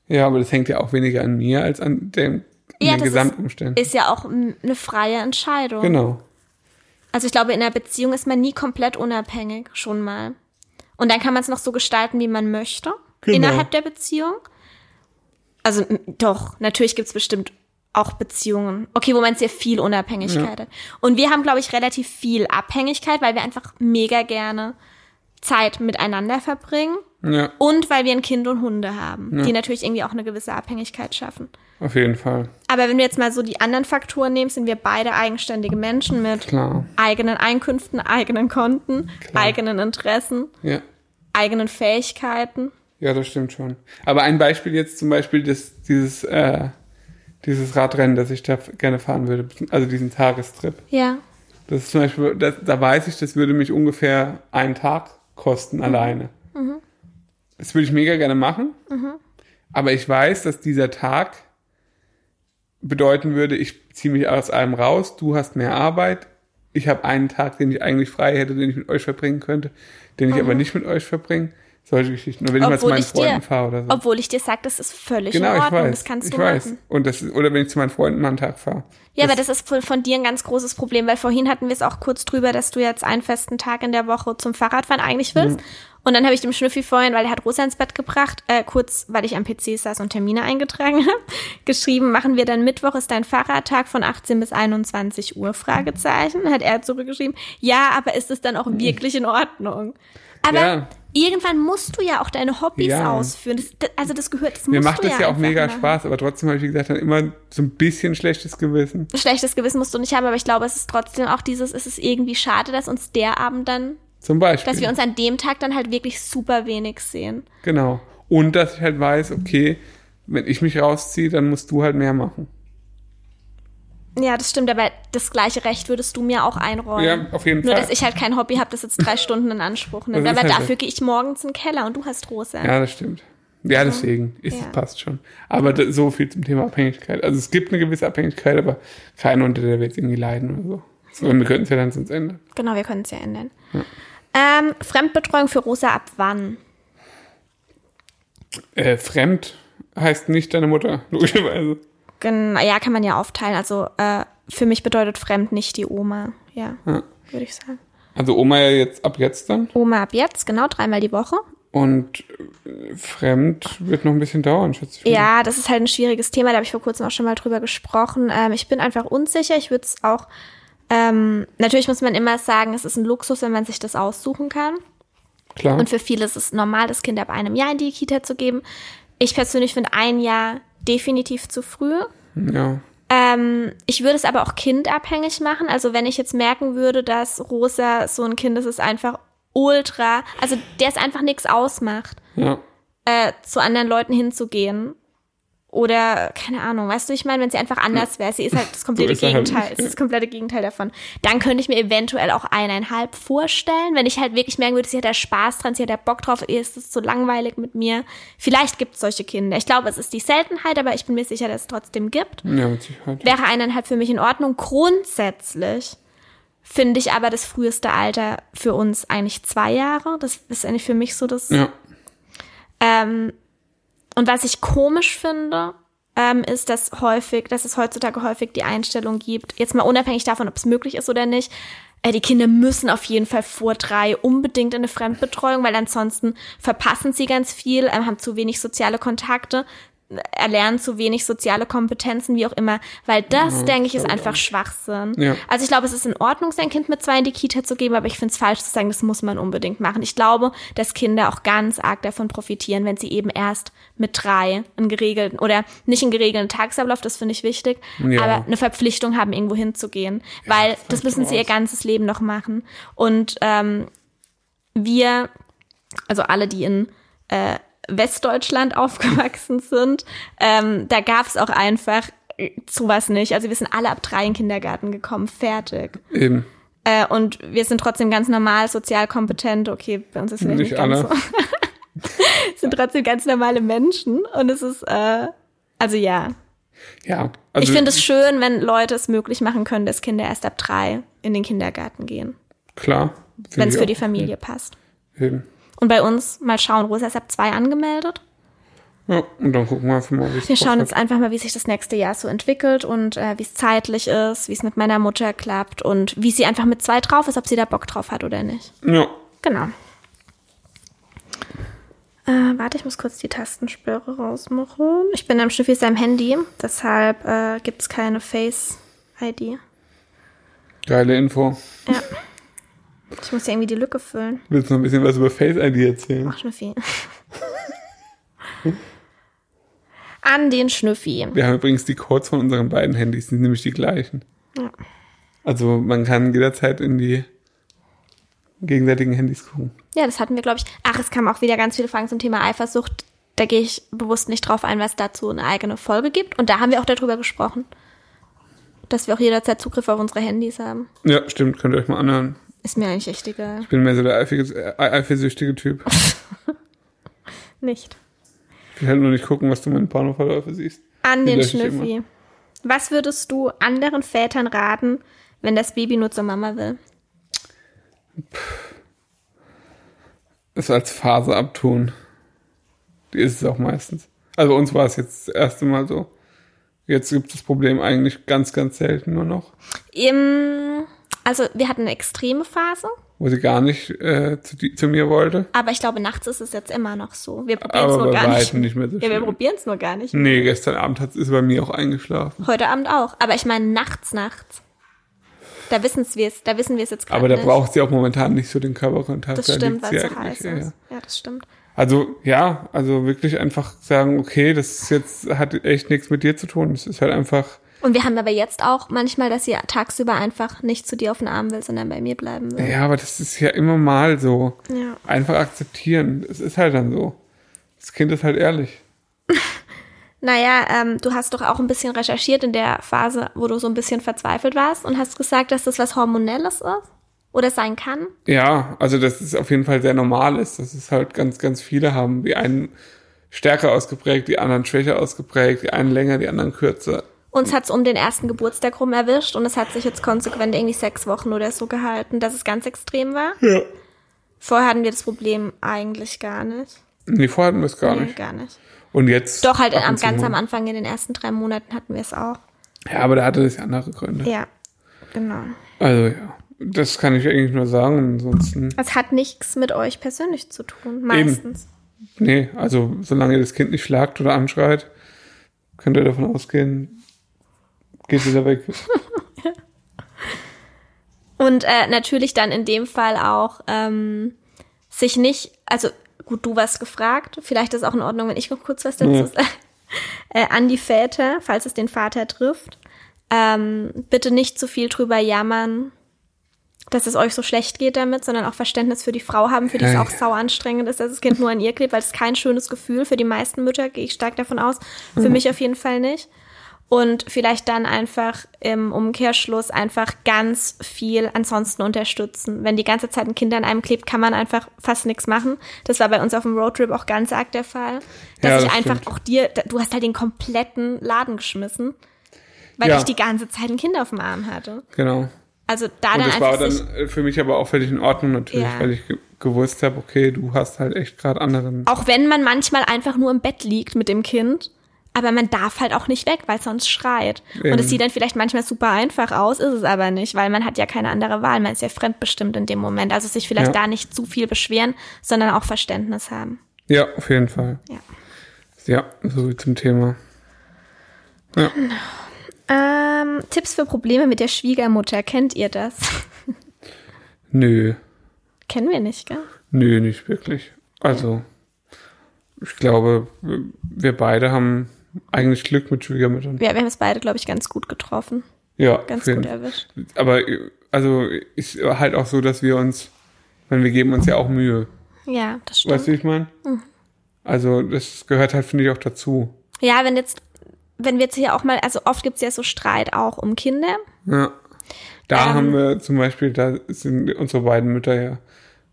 Ja, aber das hängt ja auch weniger an mir als an dem, ja, den Gesamtumständen. Ist, ist ja auch eine freie Entscheidung. Genau. Also ich glaube, in einer Beziehung ist man nie komplett unabhängig, schon mal. Und dann kann man es noch so gestalten, wie man möchte, genau, innerhalb der Beziehung. Also doch, natürlich gibt es bestimmt auch Beziehungen. Okay, wo man sehr viel Unabhängigkeit ja. hat. Und wir haben, glaube ich, relativ viel Abhängigkeit, weil wir einfach mega gerne Zeit miteinander verbringen. Ja. Und weil wir ein Kind und Hunde haben, ja. die natürlich irgendwie auch eine gewisse Abhängigkeit schaffen. Auf jeden Fall. Aber wenn wir jetzt mal so die anderen Faktoren nehmen, sind wir beide eigenständige Menschen mit Klar. eigenen Einkünften, eigenen Konten, Klar. eigenen Interessen, ja. eigenen Fähigkeiten. Ja, das stimmt schon. Aber ein Beispiel jetzt zum Beispiel das, dieses, äh, dieses Radrennen, das ich da gerne fahren würde, also diesen Tagestrip. Ja. Das ist zum Beispiel, das, da weiß ich, das würde mich ungefähr einen Tag kosten mhm. alleine. Mhm. Das würde ich mega gerne machen, mhm. aber ich weiß, dass dieser Tag bedeuten würde, ich ziehe mich aus allem raus, du hast mehr Arbeit, ich habe einen Tag, den ich eigentlich frei hätte, den ich mit euch verbringen könnte, den ich mhm. aber nicht mit euch verbringe. Solche Geschichten. Oder wenn obwohl ich mal zu meinen Freunden dir, fahre oder so. Obwohl ich dir sage, das ist völlig genau, in Ordnung. Ich weiß, das kannst du ich weiß. machen. Und das ist, oder wenn ich zu meinen Freunden mal einen Tag fahre. Ja, das aber das ist von dir ein ganz großes Problem, weil vorhin hatten wir es auch kurz drüber, dass du jetzt einen festen Tag in der Woche zum Fahrradfahren eigentlich willst. Mhm. Und dann habe ich dem Schnüffi vorhin, weil er hat Rosa ins Bett gebracht, äh, kurz, weil ich am P C saß und Termine eingetragen habe, geschrieben, machen wir dann Mittwoch, ist dein Fahrradtag von achtzehn bis einundzwanzig Uhr, Fragezeichen. Hat er zurückgeschrieben, ja, aber ist es dann auch wirklich in Ordnung? Aber ja. irgendwann musst du ja auch deine Hobbys ja. ausführen. Das, das, also das gehört, das musst du ja Mir macht das ja, ja auch mega machen. Spaß, aber trotzdem habe ich, wie gesagt, dann immer so ein bisschen schlechtes Gewissen. Schlechtes Gewissen musst du nicht haben, aber ich glaube, es ist trotzdem auch dieses, es ist irgendwie schade, dass uns der Abend dann, zum Beispiel, dass wir uns an dem Tag dann halt wirklich super wenig sehen. Genau. Und dass ich halt weiß, okay, wenn ich mich rausziehe, dann musst du halt mehr machen. Ja, das stimmt, aber das gleiche Recht würdest du mir auch einräumen. Ja, auf jeden Nur, Fall. Nur, dass ich halt kein Hobby habe, das jetzt drei Stunden in Anspruch nimmt. Aber halt dafür gehe ich morgens in den Keller und du hast Rosa. Ja, das stimmt. Ja, deswegen. Ist, ja. Das passt schon. Aber da, so viel zum Thema Abhängigkeit. Also es gibt eine gewisse Abhängigkeit, aber keiner unter der wird irgendwie leiden oder so. so und wir könnten es ja dann sonst ändern. Genau, wir können es ja ändern. Ja. Ähm, Fremdbetreuung für Rosa ab wann? Äh, fremd heißt nicht deine Mutter, logischerweise. Genau, ja, kann man ja aufteilen. Also äh, für mich bedeutet fremd nicht die Oma, ja, ja. würde ich sagen. Also Oma ja jetzt ab jetzt dann? Oma ab jetzt, genau, dreimal die Woche. Und äh, fremd wird noch ein bisschen dauern, schätze ich. Ja, das ist halt ein schwieriges Thema, da habe ich vor kurzem auch schon mal drüber gesprochen. Ähm, ich bin einfach unsicher, ich würde es auch... Ähm, natürlich muss man immer sagen, es ist ein Luxus, wenn man sich das aussuchen kann. Klar. Und für viele ist es normal, das Kind ab einem Jahr in die Kita zu geben. Ich persönlich finde ein Jahr definitiv zu früh. Ja. Ähm, ich würde es aber auch kindabhängig machen. Also wenn ich jetzt merken würde, dass Rosa so ein Kind ist, ist einfach ultra, also der es einfach nichts ausmacht, ja. äh, zu anderen Leuten hinzugehen. Oder, keine Ahnung, weißt du, ich meine, wenn sie einfach anders wäre, sie ist halt das komplette so Gegenteil, halt. ist das komplette Gegenteil davon. Dann könnte ich mir eventuell auch eineinhalb vorstellen, wenn ich halt wirklich merken würde, sie hat da Spaß dran, sie hat da Bock drauf, ihr ist es so langweilig mit mir. Vielleicht gibt es solche Kinder. Ich glaube, es ist die Seltenheit, aber ich bin mir sicher, dass es trotzdem gibt. Ja, mit Sicherheit. Wäre eineinhalb für mich in Ordnung. Grundsätzlich finde ich aber das früheste Alter für uns eigentlich zwei Jahre. Das ist eigentlich für mich so das... Ja. Ähm, Und was ich komisch finde, ähm, ist, dass häufig, dass es heutzutage häufig die Einstellung gibt, jetzt mal unabhängig davon, ob es möglich ist oder nicht, äh, die Kinder müssen auf jeden Fall vor drei unbedingt in eine Fremdbetreuung, weil ansonsten verpassen sie ganz viel, ähm, haben zu wenig soziale Kontakte, erlernen zu wenig soziale Kompetenzen, wie auch immer, weil das, mhm, denke ich, ist einfach Schwachsinn. Ja. Also ich glaube, es ist in Ordnung, sein Kind mit zwei in die Kita zu geben, aber ich finde es falsch zu sagen, das muss man unbedingt machen. Ich glaube, dass Kinder auch ganz arg davon profitieren, wenn sie eben erst mit drei einen geregelten, oder nicht einen geregelten Tagesablauf, das finde ich wichtig, ja. aber eine Verpflichtung haben, irgendwo hinzugehen, ja, weil das müssen sie ihr ganzes Leben noch machen. Und ähm, wir, also alle, die in äh, Westdeutschland aufgewachsen sind, ähm, da gab es auch einfach sowas nicht. Also wir sind alle ab drei in den Kindergarten gekommen, fertig. Eben. Äh, und wir sind trotzdem ganz normal, sozial kompetent. Okay, bei uns ist es nicht, nicht ganz so. Sind trotzdem ganz normale Menschen und es ist, äh, also ja. Ja. Also ich finde es schön, wenn Leute es möglich machen können, dass Kinder erst ab drei in den Kindergarten gehen. Klar. Wenn es für die Familie passt. Eben. Und bei uns, mal schauen, Rosa ist ab zwei angemeldet. Ja, und dann gucken wir einfach mal, wie es Wir schauen jetzt einfach mal, wie sich das nächste Jahr so entwickelt und äh, wie es zeitlich ist, wie es mit meiner Mutter klappt und wie sie einfach mit zwei drauf ist, ob sie da Bock drauf hat oder nicht. Ja. Genau. Äh, warte, ich muss kurz die Tastensperre rausmachen. Ich bin am Schiffi seinem Handy, deshalb äh, gibt es keine Face I D. Geile Info. Ja. Ich muss ja irgendwie die Lücke füllen. Willst du noch ein bisschen was über Face I D erzählen? Ach, Schnüffi. An den Schnüffi. Wir haben übrigens die Codes von unseren beiden Handys, die sind nämlich die gleichen. Ja. Also man kann jederzeit in die gegenseitigen Handys gucken. Ja, das hatten wir, glaube ich. Ach, es kamen auch wieder ganz viele Fragen zum Thema Eifersucht. Da gehe ich bewusst nicht drauf ein, weil es dazu eine eigene Folge gibt. Und da haben wir auch darüber gesprochen, dass wir auch jederzeit Zugriff auf unsere Handys haben. Ja, stimmt. Könnt ihr euch mal anhören. Ist mir eigentlich echt egal. Ich bin mehr so der eifige, eifersüchtige Typ. Nicht. Ich will halt nur nicht gucken, was du in meinen Pornoverläufe siehst. An den Schnüffi. Was würdest du anderen Vätern raten, wenn das Baby nur zur Mama will? Das als Phase abtun. Die ist es auch meistens. Also uns war es jetzt das erste Mal so. Jetzt gibt es das Problem eigentlich ganz, ganz selten nur noch. Im, also wir hatten eine extreme Phase. Wo sie gar nicht äh, zu, die, zu mir wollte. Aber ich glaube, nachts ist es jetzt immer noch so. Wir probieren es nur gar nicht. nicht mehr so ja, wir probieren es nur gar nicht. Mehr. Nee, gestern Abend hat es bei mir auch eingeschlafen. Heute Abend auch. Aber ich meine nachts, nachts. Da wissen wir es, da wissen wir es jetzt gerade. Aber da nicht. Braucht sie auch momentan nicht so den Körperkontakt. Das da stimmt, weil es so heiß ist. Eher. Ja, das stimmt. Also, ja, also wirklich einfach sagen, okay, das ist jetzt, hat echt nichts mit dir zu tun. Das ist halt einfach. Und wir haben aber jetzt auch manchmal, dass sie tagsüber einfach nicht zu dir auf den Arm will, sondern bei mir bleiben will. Ja, aber das ist ja immer mal so. Ja. Einfach akzeptieren. Es ist halt dann so. Das Kind ist halt ehrlich. Naja, ähm, du hast doch auch ein bisschen recherchiert in der Phase, wo du so ein bisschen verzweifelt warst und hast gesagt, dass das was Hormonelles ist oder sein kann. Ja, also dass es auf jeden Fall sehr normal ist, dass es halt ganz, ganz viele haben. Die einen stärker ausgeprägt, die anderen schwächer ausgeprägt, die einen länger, die anderen kürzer. Uns hat's um den ersten Geburtstag rum erwischt und es hat sich jetzt konsequent irgendwie sechs Wochen oder so gehalten, dass es ganz extrem war. Ja. Vorher hatten wir das Problem eigentlich gar nicht. Nee, vorher hatten wir es gar nee, nicht. gar nicht. Und jetzt doch halt am, ganz am Anfang in den ersten drei Monaten hatten wir es auch. Ja, aber da hatte das ja andere Gründe. Ja, genau. Also ja, das kann ich eigentlich nur sagen. Ansonsten. Es hat nichts mit euch persönlich zu tun, meistens. Eben. Nee, also solange ihr das Kind nicht schlagt oder anschreit, könnt ihr davon ausgehen, geht wieder weg. Und äh, natürlich dann in dem Fall auch ähm, sich nicht, also gut, du warst gefragt. Vielleicht ist es auch in Ordnung, wenn ich noch kurz was dazu ja. sage. Äh, an die Väter, falls es den Vater trifft. Ähm, bitte nicht zu viel drüber jammern, dass es euch so schlecht geht damit, sondern auch Verständnis für die Frau haben, für die ja, es auch ja. sau anstrengend ist, dass das Kind nur an ihr klebt, weil es kein schönes Gefühl für die meisten Mütter, gehe ich stark davon aus. Für mhm. mich auf jeden Fall nicht. Und vielleicht dann einfach im Umkehrschluss einfach ganz viel ansonsten unterstützen. Wenn die ganze Zeit ein Kind an einem klebt, kann man einfach fast nichts machen. Das war bei uns auf dem Roadtrip auch ganz arg der Fall. Dass ja, das ich einfach stimmt. auch dir, du hast halt den kompletten Laden geschmissen, weil ja. ich die ganze Zeit ein Kind auf dem Arm hatte. Genau. Also da und dann das war dann für mich aber auch völlig in Ordnung natürlich, ja. weil ich ge- gewusst habe, okay, du hast halt echt gerade anderen. Auch wenn man manchmal einfach nur im Bett liegt mit dem Kind. Aber man darf halt auch nicht weg, weil sonst schreit. Eben. Und es sieht dann vielleicht manchmal super einfach aus, ist es aber nicht, weil man hat ja keine andere Wahl. Man ist ja fremdbestimmt in dem Moment. Also sich vielleicht ja. da nicht zu viel beschweren, sondern auch Verständnis haben. Ja, auf jeden Fall. Ja, ja so wie zum Thema. Ja. Genau. Ähm, Tipps für Probleme mit der Schwiegermutter. Kennt ihr das? Nö. Kennen wir nicht, gell? Nö, nicht wirklich. Also, ich glaube, wir beide haben eigentlich Glück mit Schwiegermüttern. Ja, wir haben es beide, glaube ich, ganz gut getroffen. Ja. Ganz gut erwischt. Aber, also, ich halt auch so, dass wir uns, weil wir geben uns ja auch Mühe. Ja, das stimmt. Weißt du, wie ich meine? Mhm. Also, das gehört halt, finde ich, auch dazu. Ja, wenn jetzt, wenn wir jetzt hier auch mal, also oft gibt es ja so Streit auch um Kinder. Ja. Da ähm, haben wir zum Beispiel, da sind unsere beiden Mütter ja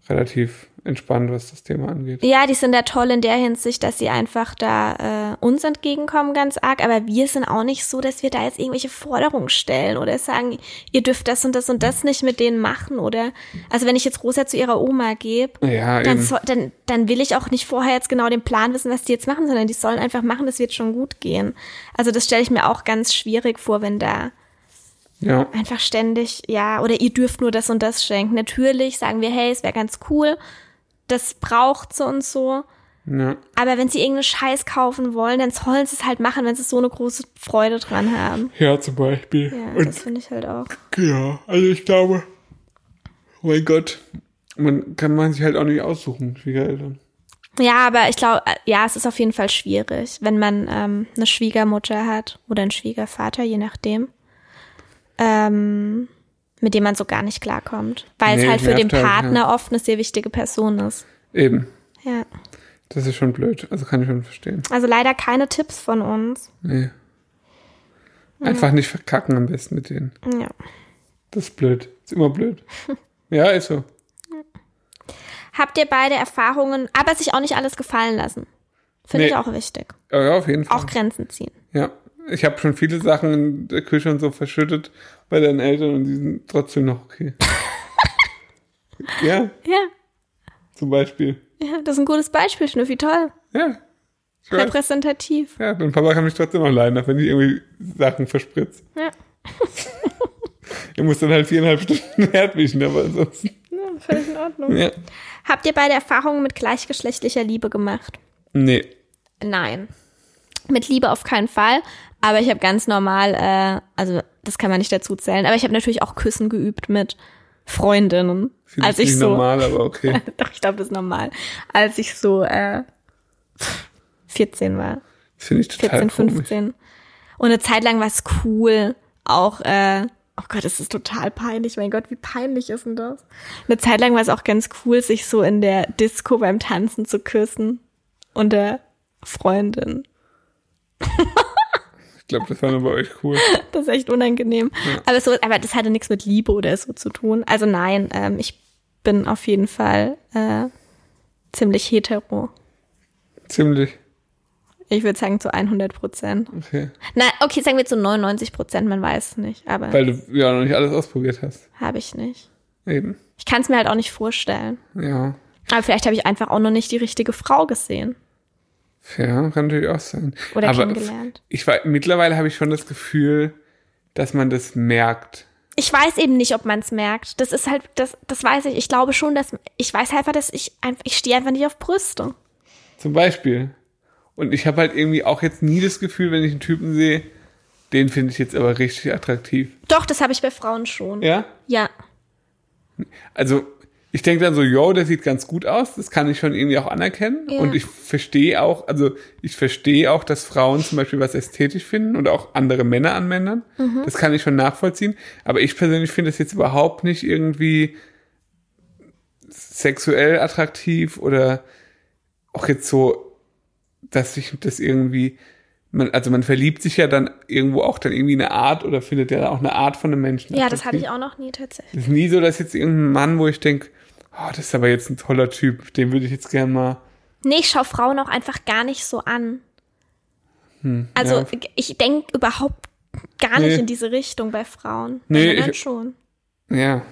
relativ entspannt, was das Thema angeht. Ja, die sind da toll in der Hinsicht, dass sie einfach da äh, uns entgegenkommen ganz arg, aber wir sind auch nicht so, dass wir da jetzt irgendwelche Forderungen stellen oder sagen, ihr dürft das und das und das nicht mit denen machen oder, also wenn ich jetzt Rosa zu ihrer Oma gebe, ja, dann, so, dann, dann will ich auch nicht vorher jetzt genau den Plan wissen, was die jetzt machen, sondern die sollen einfach machen, das wird schon gut gehen. Also das stelle ich mir auch ganz schwierig vor, wenn da ja. einfach ständig, ja, oder ihr dürft nur das und das schenken. Natürlich sagen wir, hey, es wäre ganz cool, das braucht so und so, Ja. Aber wenn sie irgendeinen Scheiß kaufen wollen, dann sollen sie es halt machen, wenn sie so eine große Freude dran haben. Ja, zum Beispiel. Ja, und das finde ich halt auch. Ja, also ich glaube, oh mein Gott, man kann man sich halt auch nicht aussuchen, Schwiegereltern. Ja, aber ich glaube, ja, es ist auf jeden Fall schwierig, wenn man ähm, eine Schwiegermutter hat oder einen Schwiegervater, je nachdem, ähm, mit dem man so gar nicht klarkommt. Weil nee, es halt für den Partner halt, ja. oft eine sehr wichtige Person ist. Eben. Ja. Das ist schon blöd, also kann ich schon verstehen. Also leider keine Tipps von uns. Nee. Einfach ja. nicht verkacken am besten mit denen. Ja. Das ist blöd, ist immer blöd. Ja, ist so. Habt ihr beide Erfahrungen, aber sich auch nicht alles gefallen lassen. Finde nee. ich auch wichtig. Ja, auf jeden Fall. Auch Grenzen ziehen. Ja, ich habe schon viele Sachen in der Küche und so verschüttet bei deinen Eltern und die sind trotzdem noch okay. Ja. Ja. Zum Beispiel. Ja, das ist ein gutes Beispiel, Schnüffi, toll. Ja. Repräsentativ. Ja, mein Papa kann mich trotzdem noch leiden, wenn ich irgendwie Sachen verspritze. Ja. Er muss dann halt viereinhalb Stunden Herd wischen, aber ansonsten. Ja, völlig in Ordnung. Ja. Habt ihr beide Erfahrungen mit gleichgeschlechtlicher Liebe gemacht? Nee. Nein. Mit Liebe auf keinen Fall, aber ich habe ganz normal, äh, also das kann man nicht dazu zählen, aber ich habe natürlich auch Küssen geübt mit Freundinnen. Find als ich, ich so normal, aber okay. Doch, ich glaube, das ist normal. Als ich so äh, vierzehn war. Finde ich total vierzehn, fünfzehn. Komisch. Und eine Zeit lang war es cool, auch äh, oh Gott, das ist total peinlich. Mein Gott, wie peinlich ist denn das? Eine Zeit lang war es auch ganz cool, sich so in der Disco beim Tanzen zu küssen. Unter Freundin. Ich glaube, das war nur bei euch cool. Das ist echt unangenehm. Ja. Aber, so, aber das hatte nichts mit Liebe oder so zu tun. Also nein, ähm, ich bin auf jeden Fall äh, ziemlich hetero. Ziemlich. Ich würde sagen zu hundert Prozent. Okay. Nein, okay, sagen wir zu neunundneunzig Prozent, man weiß es nicht. Aber weil du ja noch nicht alles ausprobiert hast. Habe ich nicht. Eben. Ich kann es mir halt auch nicht vorstellen. Ja. Aber vielleicht habe ich einfach auch noch nicht die richtige Frau gesehen. Ja, kann natürlich auch sein. Oder aber kennengelernt. Ich weiß, mittlerweile habe ich schon das Gefühl, dass man das merkt. Ich weiß eben nicht, ob man es merkt. Das ist halt, das, das weiß ich. Ich glaube schon, dass, ich weiß einfach, dass ich, ich stehe einfach nicht auf Brüste. Zum Beispiel. Und ich habe halt irgendwie auch jetzt nie das Gefühl, wenn ich einen Typen sehe, den finde ich jetzt aber richtig attraktiv. Doch, das habe ich bei Frauen schon. Ja? Ja. Also, ich denke dann so, yo, der sieht ganz gut aus. Das kann ich schon irgendwie auch anerkennen. Ja. Und ich verstehe auch, also ich verstehe auch, dass Frauen zum Beispiel was ästhetisch finden oder auch andere Männer an Männern. Mhm. Das kann ich schon nachvollziehen. Aber ich persönlich finde das jetzt überhaupt nicht irgendwie sexuell attraktiv oder auch jetzt so, dass sich das irgendwie, man, also man verliebt sich ja dann irgendwo auch dann irgendwie eine Art oder findet ja auch eine Art von einem Menschen. Ja, das hatte ich auch noch nie tatsächlich. Das ist nie so, dass jetzt irgendein Mann, wo ich denke, oh, das ist aber jetzt ein toller Typ, den würde ich jetzt gerne mal. Nee, ich schaue Frauen auch einfach gar nicht so an. Hm, also ja. ich denke überhaupt gar nicht nee. in diese Richtung bei Frauen. Nee, ich, schon. Ja.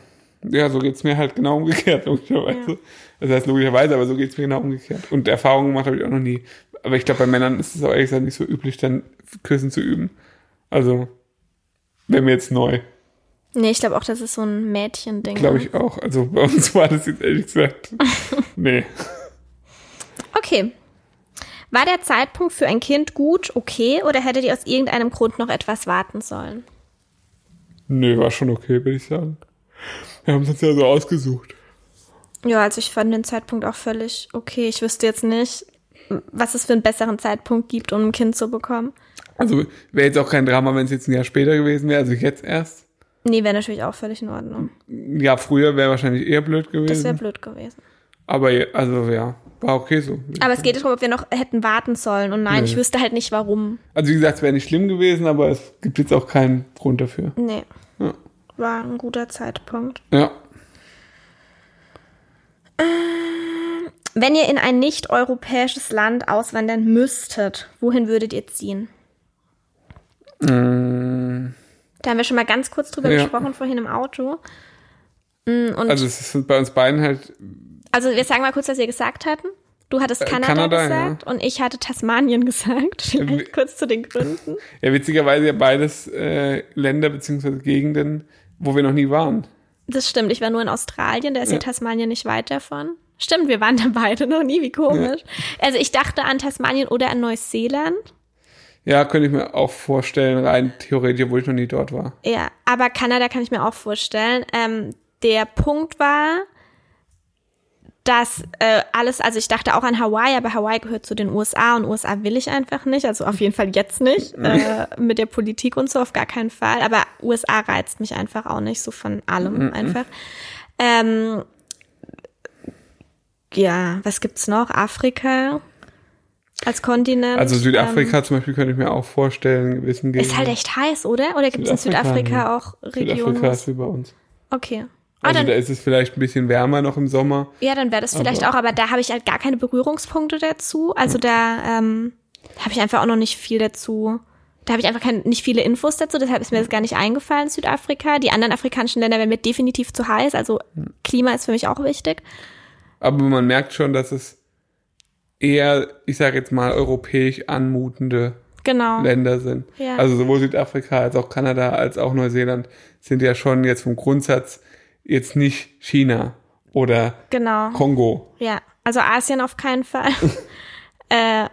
Ja, so geht's mir halt genau umgekehrt, logischerweise. Ja. Das heißt logischerweise, aber so geht's mir genau umgekehrt. Und Erfahrungen gemacht habe ich auch noch nie. Aber ich glaube, bei Männern ist es auch ehrlich gesagt nicht so üblich, dann Küssen zu üben. Also, wäre mir jetzt neu. Nee, ich glaube auch, das ist so ein Mädchen-Ding. Glaube ich auch. Also bei uns war das jetzt ehrlich gesagt nee. Okay. War der Zeitpunkt für ein Kind gut, okay, oder hättet ihr aus irgendeinem Grund noch etwas warten sollen? Nee, war schon okay, würde ich sagen. Wir haben es uns ja so ausgesucht. Ja, also ich fand den Zeitpunkt auch völlig okay. Ich wüsste jetzt nicht, was es für einen besseren Zeitpunkt gibt, um ein Kind zu bekommen. Also wäre jetzt auch kein Drama, wenn es jetzt ein Jahr später gewesen wäre, also jetzt erst. Nee, wäre natürlich auch völlig in Ordnung. Ja, früher wäre wahrscheinlich eher blöd gewesen. Das wäre blöd gewesen. Aber also ja, war okay so. Aber es geht darum, ob wir noch hätten warten sollen. Und nein, nee. ich wüsste halt nicht, warum. Also wie gesagt, es wäre nicht schlimm gewesen, aber es gibt jetzt auch keinen Grund dafür. Nee. Ja. War ein guter Zeitpunkt. Ja. Wenn ihr in ein nicht-europäisches Land auswandern müsstet, wohin würdet ihr ziehen? Mm. Da haben wir schon mal ganz kurz drüber ja. gesprochen, vorhin im Auto. Und also es sind bei uns beiden halt... Also wir sagen mal kurz, was wir gesagt hatten. Du hattest äh, Kanada, Kanada gesagt ja. und ich hatte Tasmanien gesagt. Vielleicht ja, kurz zu den Gründen. Ja, witzigerweise ja beides äh, Länder bzw. Gegenden, wo wir noch nie waren. Das stimmt, ich war nur in Australien, da ist ja, ja Tasmanien nicht weit davon. Stimmt, wir waren da beide noch nie, wie komisch. Ja. Also ich dachte an Tasmanien oder an Neuseeland. Ja, könnte ich mir auch vorstellen, rein theoretisch, wo ich noch nie dort war. Ja, aber Kanada kann ich mir auch vorstellen. Ähm, der Punkt war, dass äh, alles, also ich dachte auch an Hawaii, aber Hawaii gehört zu den U S A und U S A will ich einfach nicht, also auf jeden Fall jetzt nicht, äh, mit der Politik und so auf gar keinen Fall, aber U S A reizt mich einfach auch nicht, so von allem einfach. Ähm, ja, was gibt's noch? Afrika als Kontinent. Also Südafrika ähm, zum Beispiel könnte ich mir auch vorstellen. Gewissen ist halt echt heiß, oder? Oder gibt es in Südafrika auch Regionen? Südafrika ist wie bei uns. Okay. Ah, also dann, da ist es vielleicht ein bisschen wärmer noch im Sommer. Ja, dann wäre das vielleicht aber, auch, aber da habe ich halt gar keine Berührungspunkte dazu. Also da ähm, habe ich einfach auch noch nicht viel dazu. Da habe ich einfach kein, nicht viele Infos dazu, deshalb ist mir das gar nicht eingefallen, Südafrika. Die anderen afrikanischen Länder wären mir definitiv zu heiß, also Klima ist für mich auch wichtig. Aber man merkt schon, dass es eher, ich sage jetzt mal, europäisch anmutende genau. Länder sind. Ja. Also sowohl Südafrika als auch Kanada als auch Neuseeland sind ja schon jetzt vom Grundsatz jetzt nicht China oder genau. Kongo. Ja, also Asien auf keinen Fall. äh,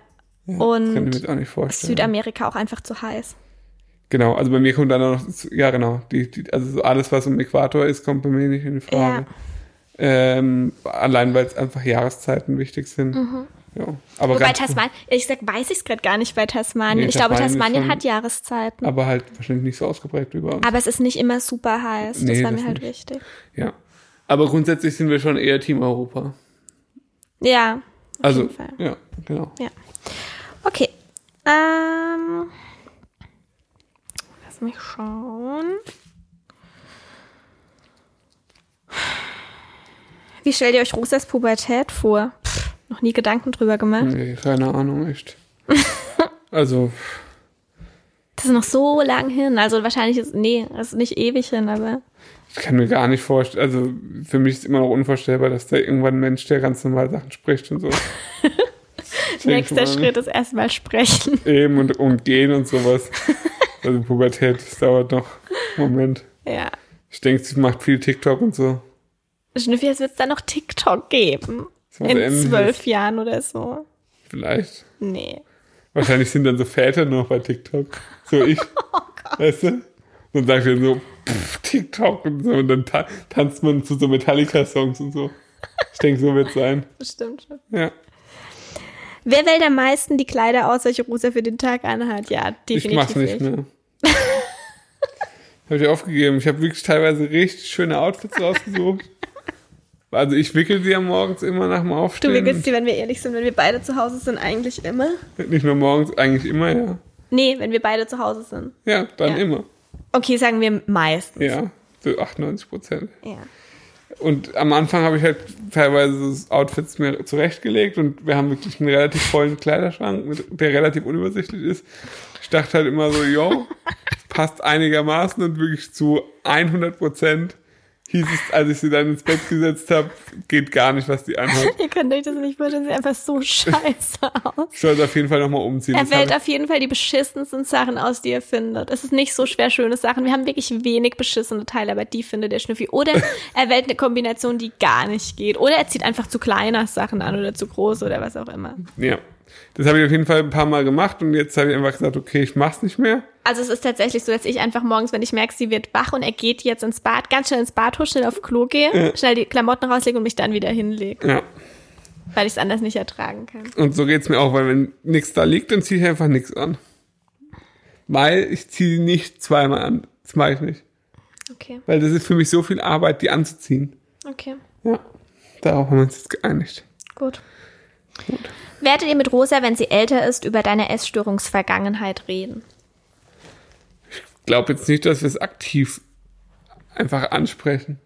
ja, und auch Südamerika auch einfach zu heiß. Genau, also bei mir kommt dann noch, ja genau, die, die, also alles, was um Äquator ist, kommt bei mir nicht in die Frage. Ja. Ähm, allein, weil es einfach Jahreszeiten wichtig sind. Mhm. Ja, aber wobei Tasmanien, ehrlich gesagt, weiß ich es gerade gar nicht bei Tasmanien. Nee, ich Tasmanien glaube, Tasmanien schon, hat Jahreszeiten. Aber halt wahrscheinlich nicht so ausgeprägt wie bei uns. Aber es ist nicht immer super heiß. Nee, das war das mir halt nicht. Wichtig. Ja. Aber grundsätzlich sind wir schon eher Team Europa. Ja. Auf also, jeden Fall. Ja, genau. Ja. Okay. Ähm, lass mich schauen. Wie stellt ihr euch Rosas Pubertät vor? Pff, noch nie Gedanken drüber gemacht? Nee, keine Ahnung, echt. Also. Das ist noch so lang hin. Also wahrscheinlich ist, nee, das ist nicht ewig hin, aber. Ich kann mir gar nicht vorstellen. Also für mich ist immer noch unvorstellbar, dass da irgendwann ein Mensch, der ganz normal Sachen spricht und so. Nächster Schritt ist erstmal sprechen. Eben und, und gehen und sowas. Also Pubertät, das dauert noch einen Moment. Ja. Ich denke, sie macht viel TikTok und so. Schnüffi, jetzt wird es dann noch TikTok geben. In zwölf Jahren oder so. Vielleicht. Nee. Wahrscheinlich sind dann so Väter nur noch bei TikTok. So ich. Oh Gott. Weißt du? Und sagt dann so, pff, TikTok und so. Und dann ta- tanzt man zu so Metallica-Songs und so. Ich denke, so wird es sein. Bestimmt schon. Ja. Wer wählt am meisten die Kleider aus, welche Rosa für den Tag anhat? Ja, definitiv. Ich mach's nicht mehr. Habe ich aufgegeben. Ich habe wirklich teilweise richtig schöne Outfits rausgesucht. Also ich wickel sie ja morgens immer nach dem Aufstehen. Du wickelst sie, wenn wir ehrlich sind, wenn wir beide zu Hause sind, eigentlich immer. Nicht nur morgens, eigentlich immer, ja. Nee, wenn wir beide zu Hause sind. Ja, dann ja. Immer. Okay, sagen wir meistens. Ja, so achtundneunzig Prozent. Ja. Und am Anfang habe ich halt teilweise Outfits mir zurechtgelegt und wir haben wirklich einen relativ vollen Kleiderschrank, mit, der relativ unübersichtlich ist. Ich dachte halt immer so, yo, passt einigermaßen und wirklich zu hundert Prozent. Hieß es, als ich sie dann ins Bett gesetzt habe, geht gar nicht, was die anhat. Ihr könnt euch das nicht vorstellen, sie sieht einfach so scheiße aus. Ich soll es auf jeden Fall nochmal umziehen. Er wählt auf jeden Fall die beschissensten Sachen aus, die er findet. Es ist nicht so schwer schöne Sachen. Wir haben wirklich wenig beschissene Teile, aber die findet der Schnüffi. Oder er wählt eine Kombination, die gar nicht geht. Oder er zieht einfach zu kleine Sachen an oder zu groß oder was auch immer. Ja, das habe ich auf jeden Fall ein paar Mal gemacht und jetzt habe ich einfach gesagt, okay, ich mach's nicht mehr. Also es ist tatsächlich so, dass ich einfach morgens, wenn ich merke, sie wird wach und er geht jetzt ins Bad, ganz schnell ins Bad, hoch, schnell auf Klo gehe, ja. Schnell die Klamotten rauslege und mich dann wieder hinlege. Ja. Weil ich es anders nicht ertragen kann. Und so geht's mir auch, weil wenn nichts da liegt, dann ziehe ich einfach nichts an. Weil ich ziehe sie nicht zweimal an. Das mache ich nicht. Okay. Weil das ist für mich so viel Arbeit, die anzuziehen. Okay. Ja, darauf haben wir uns jetzt geeinigt. Gut. Gut. Werdet ihr mit Rosa, wenn sie älter ist, über deine Essstörungsvergangenheit reden? Ich glaube jetzt nicht, dass wir es aktiv einfach ansprechen.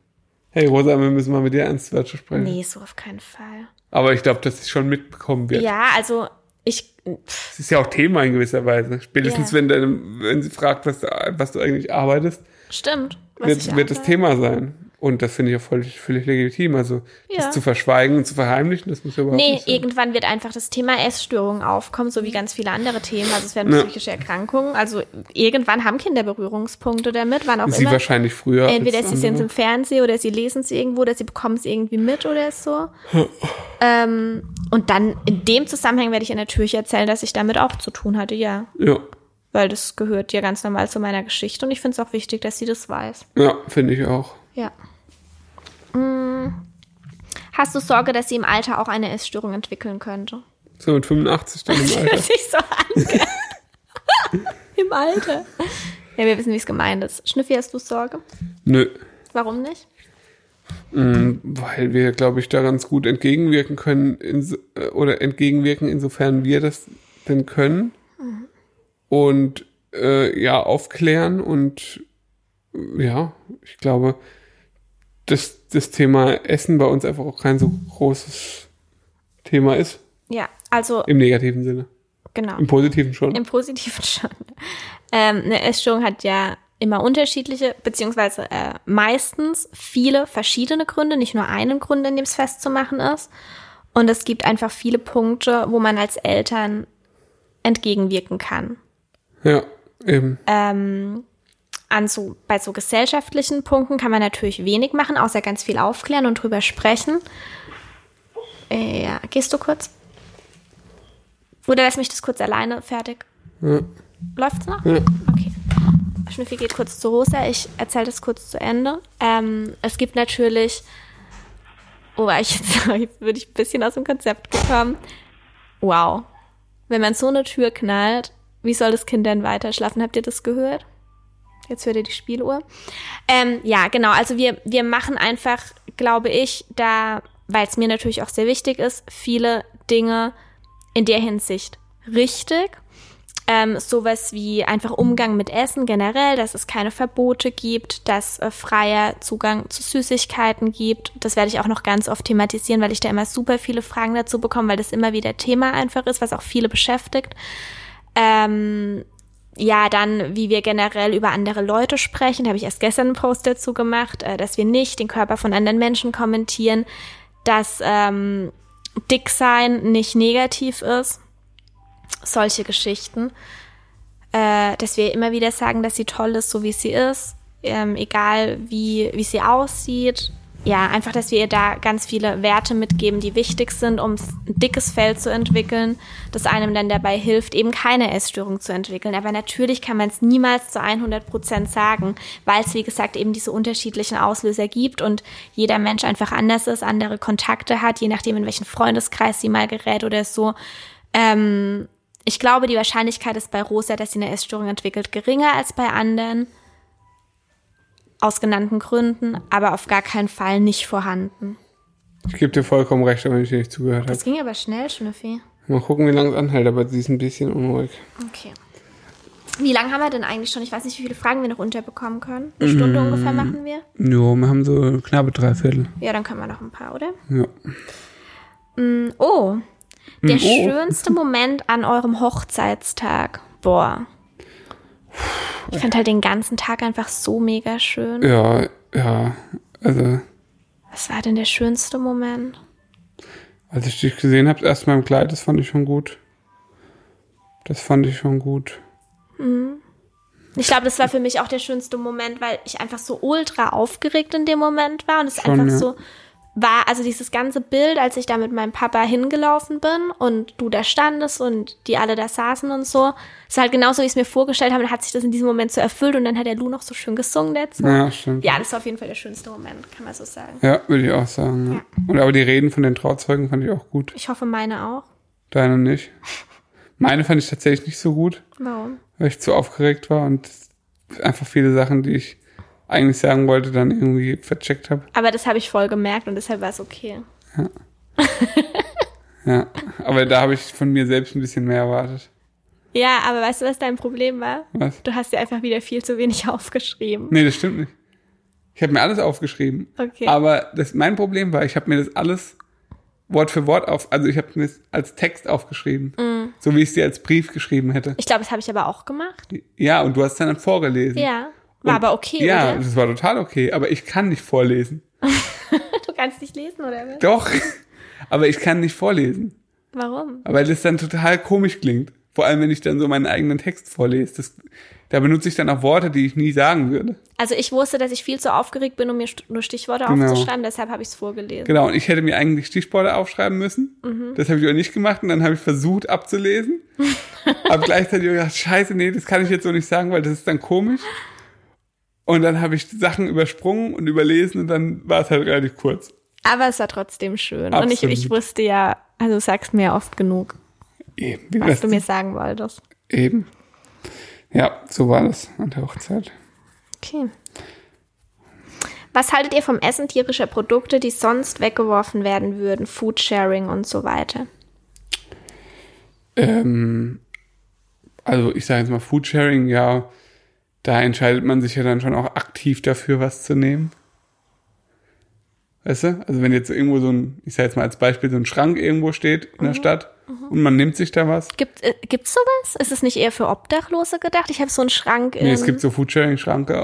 Hey Rosa, wir müssen mal mit dir ernst dazu sprechen. Nee, so auf keinen Fall. Aber ich glaube, dass es schon mitbekommen wird. Ja, also ich... Es ist ja auch Thema in gewisser Weise. Spätestens, yeah. wenn, deine, wenn sie fragt, was, was du eigentlich arbeitest. Stimmt. Was wird ich arbeite. Wird das Thema sein. Und das finde ich auch völlig, völlig legitim. Also ja. das zu verschweigen und zu verheimlichen, das muss ja überhaupt nee, nicht sein. Nee, irgendwann wird einfach das Thema Essstörungen aufkommen, so wie ganz viele andere Themen. Also es werden ja. psychische Erkrankungen. Also irgendwann haben Kinder Berührungspunkte damit, wann auch sie immer. Sie wahrscheinlich früher. Entweder sie sehen es im Fernsehen oder sie lesen es irgendwo oder sie bekommen es irgendwie mit oder so. ähm, und dann in dem Zusammenhang werde ich ja natürlich erzählen, dass ich damit auch zu tun hatte, ja. Ja. Weil das gehört ja ganz normal zu meiner Geschichte und ich finde es auch wichtig, dass sie das weiß. Ja, finde ich auch. Ja. Hast du Sorge, dass sie im Alter auch eine Essstörung entwickeln könnte? So mit fünfundachtzig dann im Alter. Das hört sich so an. Im Alter. Ja, wir wissen, wie es gemeint ist. Schnüffi, hast du Sorge? Nö. Warum nicht? Mhm, weil wir, glaube ich, da ganz gut entgegenwirken können in, oder entgegenwirken, insofern wir das denn können. Mhm. Und äh, ja, aufklären und ja, ich glaube, dass das Thema Essen bei uns einfach auch kein so großes Thema ist. Ja, also... Im negativen Sinne. Genau. Im positiven schon. Im positiven schon. Ähm, eine Essstörung hat ja immer unterschiedliche, beziehungsweise äh, meistens viele verschiedene Gründe, nicht nur einen Grund, in dem es festzumachen ist. Und es gibt einfach viele Punkte, wo man als Eltern entgegenwirken kann. Ja, eben. Ähm... An so, bei so gesellschaftlichen Punkten kann man natürlich wenig machen, außer ganz viel aufklären und drüber sprechen. Äh, ja, gehst du kurz? Oder lass mich das kurz alleine fertig. Ja. Läuft's noch? Ja. Okay. Schnüffi geht kurz zu Rosa, ich erzähle das kurz zu Ende. Ähm, es gibt natürlich, oh, ich, jetzt würde ich ein bisschen aus dem Konzept gekommen. Wow. Wenn man so eine Tür knallt, wie soll das Kind denn weiter schlafen? Habt ihr das gehört? Jetzt hört ihr die Spieluhr. Ähm, ja, genau. Also wir, wir machen einfach, glaube ich, da, weil es mir natürlich auch sehr wichtig ist, viele Dinge in der Hinsicht richtig. Ähm, sowas wie einfach Umgang mit Essen generell, dass es keine Verbote gibt, dass äh, freier Zugang zu Süßigkeiten gibt. Das werde ich auch noch ganz oft thematisieren, weil ich da immer super viele Fragen dazu bekomme, weil das immer wieder Thema einfach ist, was auch viele beschäftigt. Ähm, Ja, dann, wie wir generell über andere Leute sprechen, da habe ich erst gestern einen Post dazu gemacht, dass wir nicht den Körper von anderen Menschen kommentieren, dass ähm, Dicksein nicht negativ ist, solche Geschichten, äh, dass wir immer wieder sagen, dass sie toll ist, so wie sie ist, ähm, egal wie, wie sie aussieht. Ja, einfach, dass wir ihr da ganz viele Werte mitgeben, die wichtig sind, um ein dickes Fell zu entwickeln, das einem dann dabei hilft, eben keine Essstörung zu entwickeln. Aber natürlich kann man es niemals zu hundert Prozent sagen, weil es, wie gesagt, eben diese unterschiedlichen Auslöser gibt und jeder Mensch einfach anders ist, andere Kontakte hat, je nachdem, in welchen Freundeskreis sie mal gerät oder so. Ähm, ich glaube, die Wahrscheinlichkeit ist bei Rosa, dass sie eine Essstörung entwickelt, geringer als bei anderen. Aus genannten Gründen, aber auf gar keinen Fall nicht vorhanden. Ich gebe dir vollkommen recht, wenn ich dir nicht zugehört habe. Das ging aber schnell, Schnüffi. Mal gucken, wie lange es anhält, aber sie ist ein bisschen unruhig. Okay. Wie lange haben wir denn eigentlich schon? Ich weiß nicht, wie viele Fragen wir noch unterbekommen können. Eine mmh, Stunde ungefähr machen wir? Jo, wir haben so knappe Dreiviertel. Ja, dann können wir noch ein paar, oder? Ja. Mm, oh, der mmh, oh. schönste Moment an eurem Hochzeitstag. Boah. Ich fand halt den ganzen Tag einfach so mega schön. Ja, ja, also... Was war denn der schönste Moment? Als ich dich gesehen habe, erst mal im Kleid, das fand ich schon gut. Das fand ich schon gut. Mhm. Ich glaube, das war für mich auch der schönste Moment, weil ich einfach so ultra aufgeregt in dem Moment war und es schon, einfach ja. so... war also dieses ganze Bild, als ich da mit meinem Papa hingelaufen bin und du da standest und die alle da saßen und so, ist halt genauso, wie ich es mir vorgestellt habe, und hat sich das in diesem Moment so erfüllt und dann hat der Lou noch so schön gesungen dazu. Ja, stimmt. Ja, das war auf jeden Fall der schönste Moment, kann man so sagen. Ja, würde ich auch sagen. Ja. Ja. Und aber die Reden von den Trauzeugen fand ich auch gut. Ich hoffe, meine auch. Deine nicht. Meine fand ich tatsächlich nicht so gut. Warum? Weil ich zu aufgeregt war und einfach viele Sachen, die ich eigentlich sagen wollte, dann irgendwie vercheckt habe. Aber das habe ich voll gemerkt und deshalb war es okay. Ja. ja, aber da habe ich von mir selbst ein bisschen mehr erwartet. Ja, aber weißt du, was dein Problem war? Was? Du hast dir einfach wieder viel zu wenig aufgeschrieben. Nee, das stimmt nicht. Ich habe mir alles aufgeschrieben. Okay. Aber das, mein Problem war, ich habe mir das alles Wort für Wort auf, also ich habe mir das als Text aufgeschrieben. Mm. So wie ich es dir als Brief geschrieben hätte. Ich glaube, das habe ich aber auch gemacht. Ja, und du hast dann vorgelesen. Ja. War und, aber okay, ja, oder? Ja, es war total okay, aber ich kann nicht vorlesen. Du kannst nicht lesen, oder? Doch, aber ich kann nicht vorlesen. Warum? Weil das dann total komisch klingt. Vor allem, wenn ich dann so meinen eigenen Text vorlese. Das, da benutze ich dann auch Worte, die ich nie sagen würde. Also ich wusste, dass ich viel zu aufgeregt bin, um mir nur Stichworte genau. aufzuschreiben. Deshalb habe ich es vorgelesen. Genau, und ich hätte mir eigentlich Stichworte aufschreiben müssen. Mhm. Das habe ich auch nicht gemacht. Und dann habe ich versucht abzulesen. Habe gleichzeitig gedacht, scheiße, nee, das kann ich jetzt so nicht sagen, weil das ist dann komisch. Und dann habe ich Sachen übersprungen und überlesen. Und dann war es halt relativ kurz. Aber es war trotzdem schön. Absolut. Und ich, ich wusste ja, also du sagst mir ja oft genug. Eben. Wie was du mir sagen wolltest. Eben. Ja, so war das an der Hochzeit. Okay. Was haltet ihr vom Essen tierischer Produkte, die sonst weggeworfen werden würden? Foodsharing und so weiter. Ähm, also ich sage jetzt mal Foodsharing, ja, da entscheidet man sich ja dann schon auch aktiv dafür, was zu nehmen. Weißt du? Also wenn jetzt irgendwo so ein, ich sage jetzt mal als Beispiel, so ein Schrank irgendwo steht in mhm. der Stadt, und man nimmt sich da was. Gibt äh, gibt's sowas? Ist es nicht eher für Obdachlose gedacht? Ich habe so einen Schrank. In nee, es gibt so Foodsharing-Schränke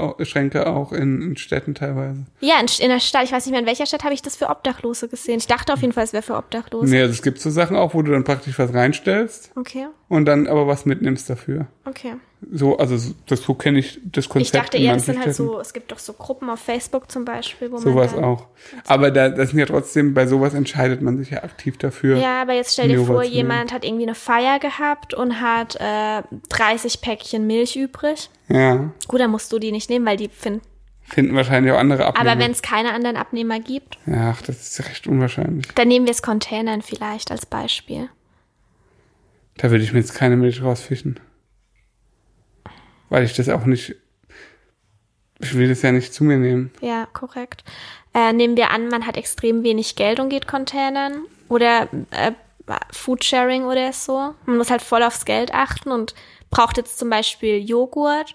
auch in, in Städten teilweise. Ja, in, in der Stadt. Ich weiß nicht mehr, in welcher Stadt habe ich das für Obdachlose gesehen. Ich dachte auf jeden Fall, es wäre für Obdachlose. Nee, also es gibt so Sachen auch, wo du dann praktisch was reinstellst. Okay. Und dann aber was mitnimmst dafür. Okay. So, also das so kenne ich das Konzept. Ich dachte eher, das sind halt so, es gibt doch so Gruppen auf Facebook zum Beispiel, wo sowas man. Sowas auch. Aber da, das sind ja trotzdem, bei sowas entscheidet man sich ja aktiv dafür. Ja, aber jetzt stell dir Nova vor, jemand hat irgendwie eine Feier gehabt und hat äh, dreißig Päckchen Milch übrig. Ja. Gut, dann musst du die nicht nehmen, weil die find- finden wahrscheinlich auch andere Abnehmer. Aber wenn es keine anderen Abnehmer gibt. Ja, ach, das ist recht unwahrscheinlich. Dann nehmen wir es Containern vielleicht als Beispiel. Da würde ich mir jetzt keine Milch rausfischen. Weil ich das auch nicht, ich will das ja nicht zu mir nehmen. Ja, korrekt. Äh, nehmen wir an, man hat extrem wenig Geld und geht Containern oder äh, Foodsharing oder so. Man muss halt voll aufs Geld achten und braucht jetzt zum Beispiel Joghurt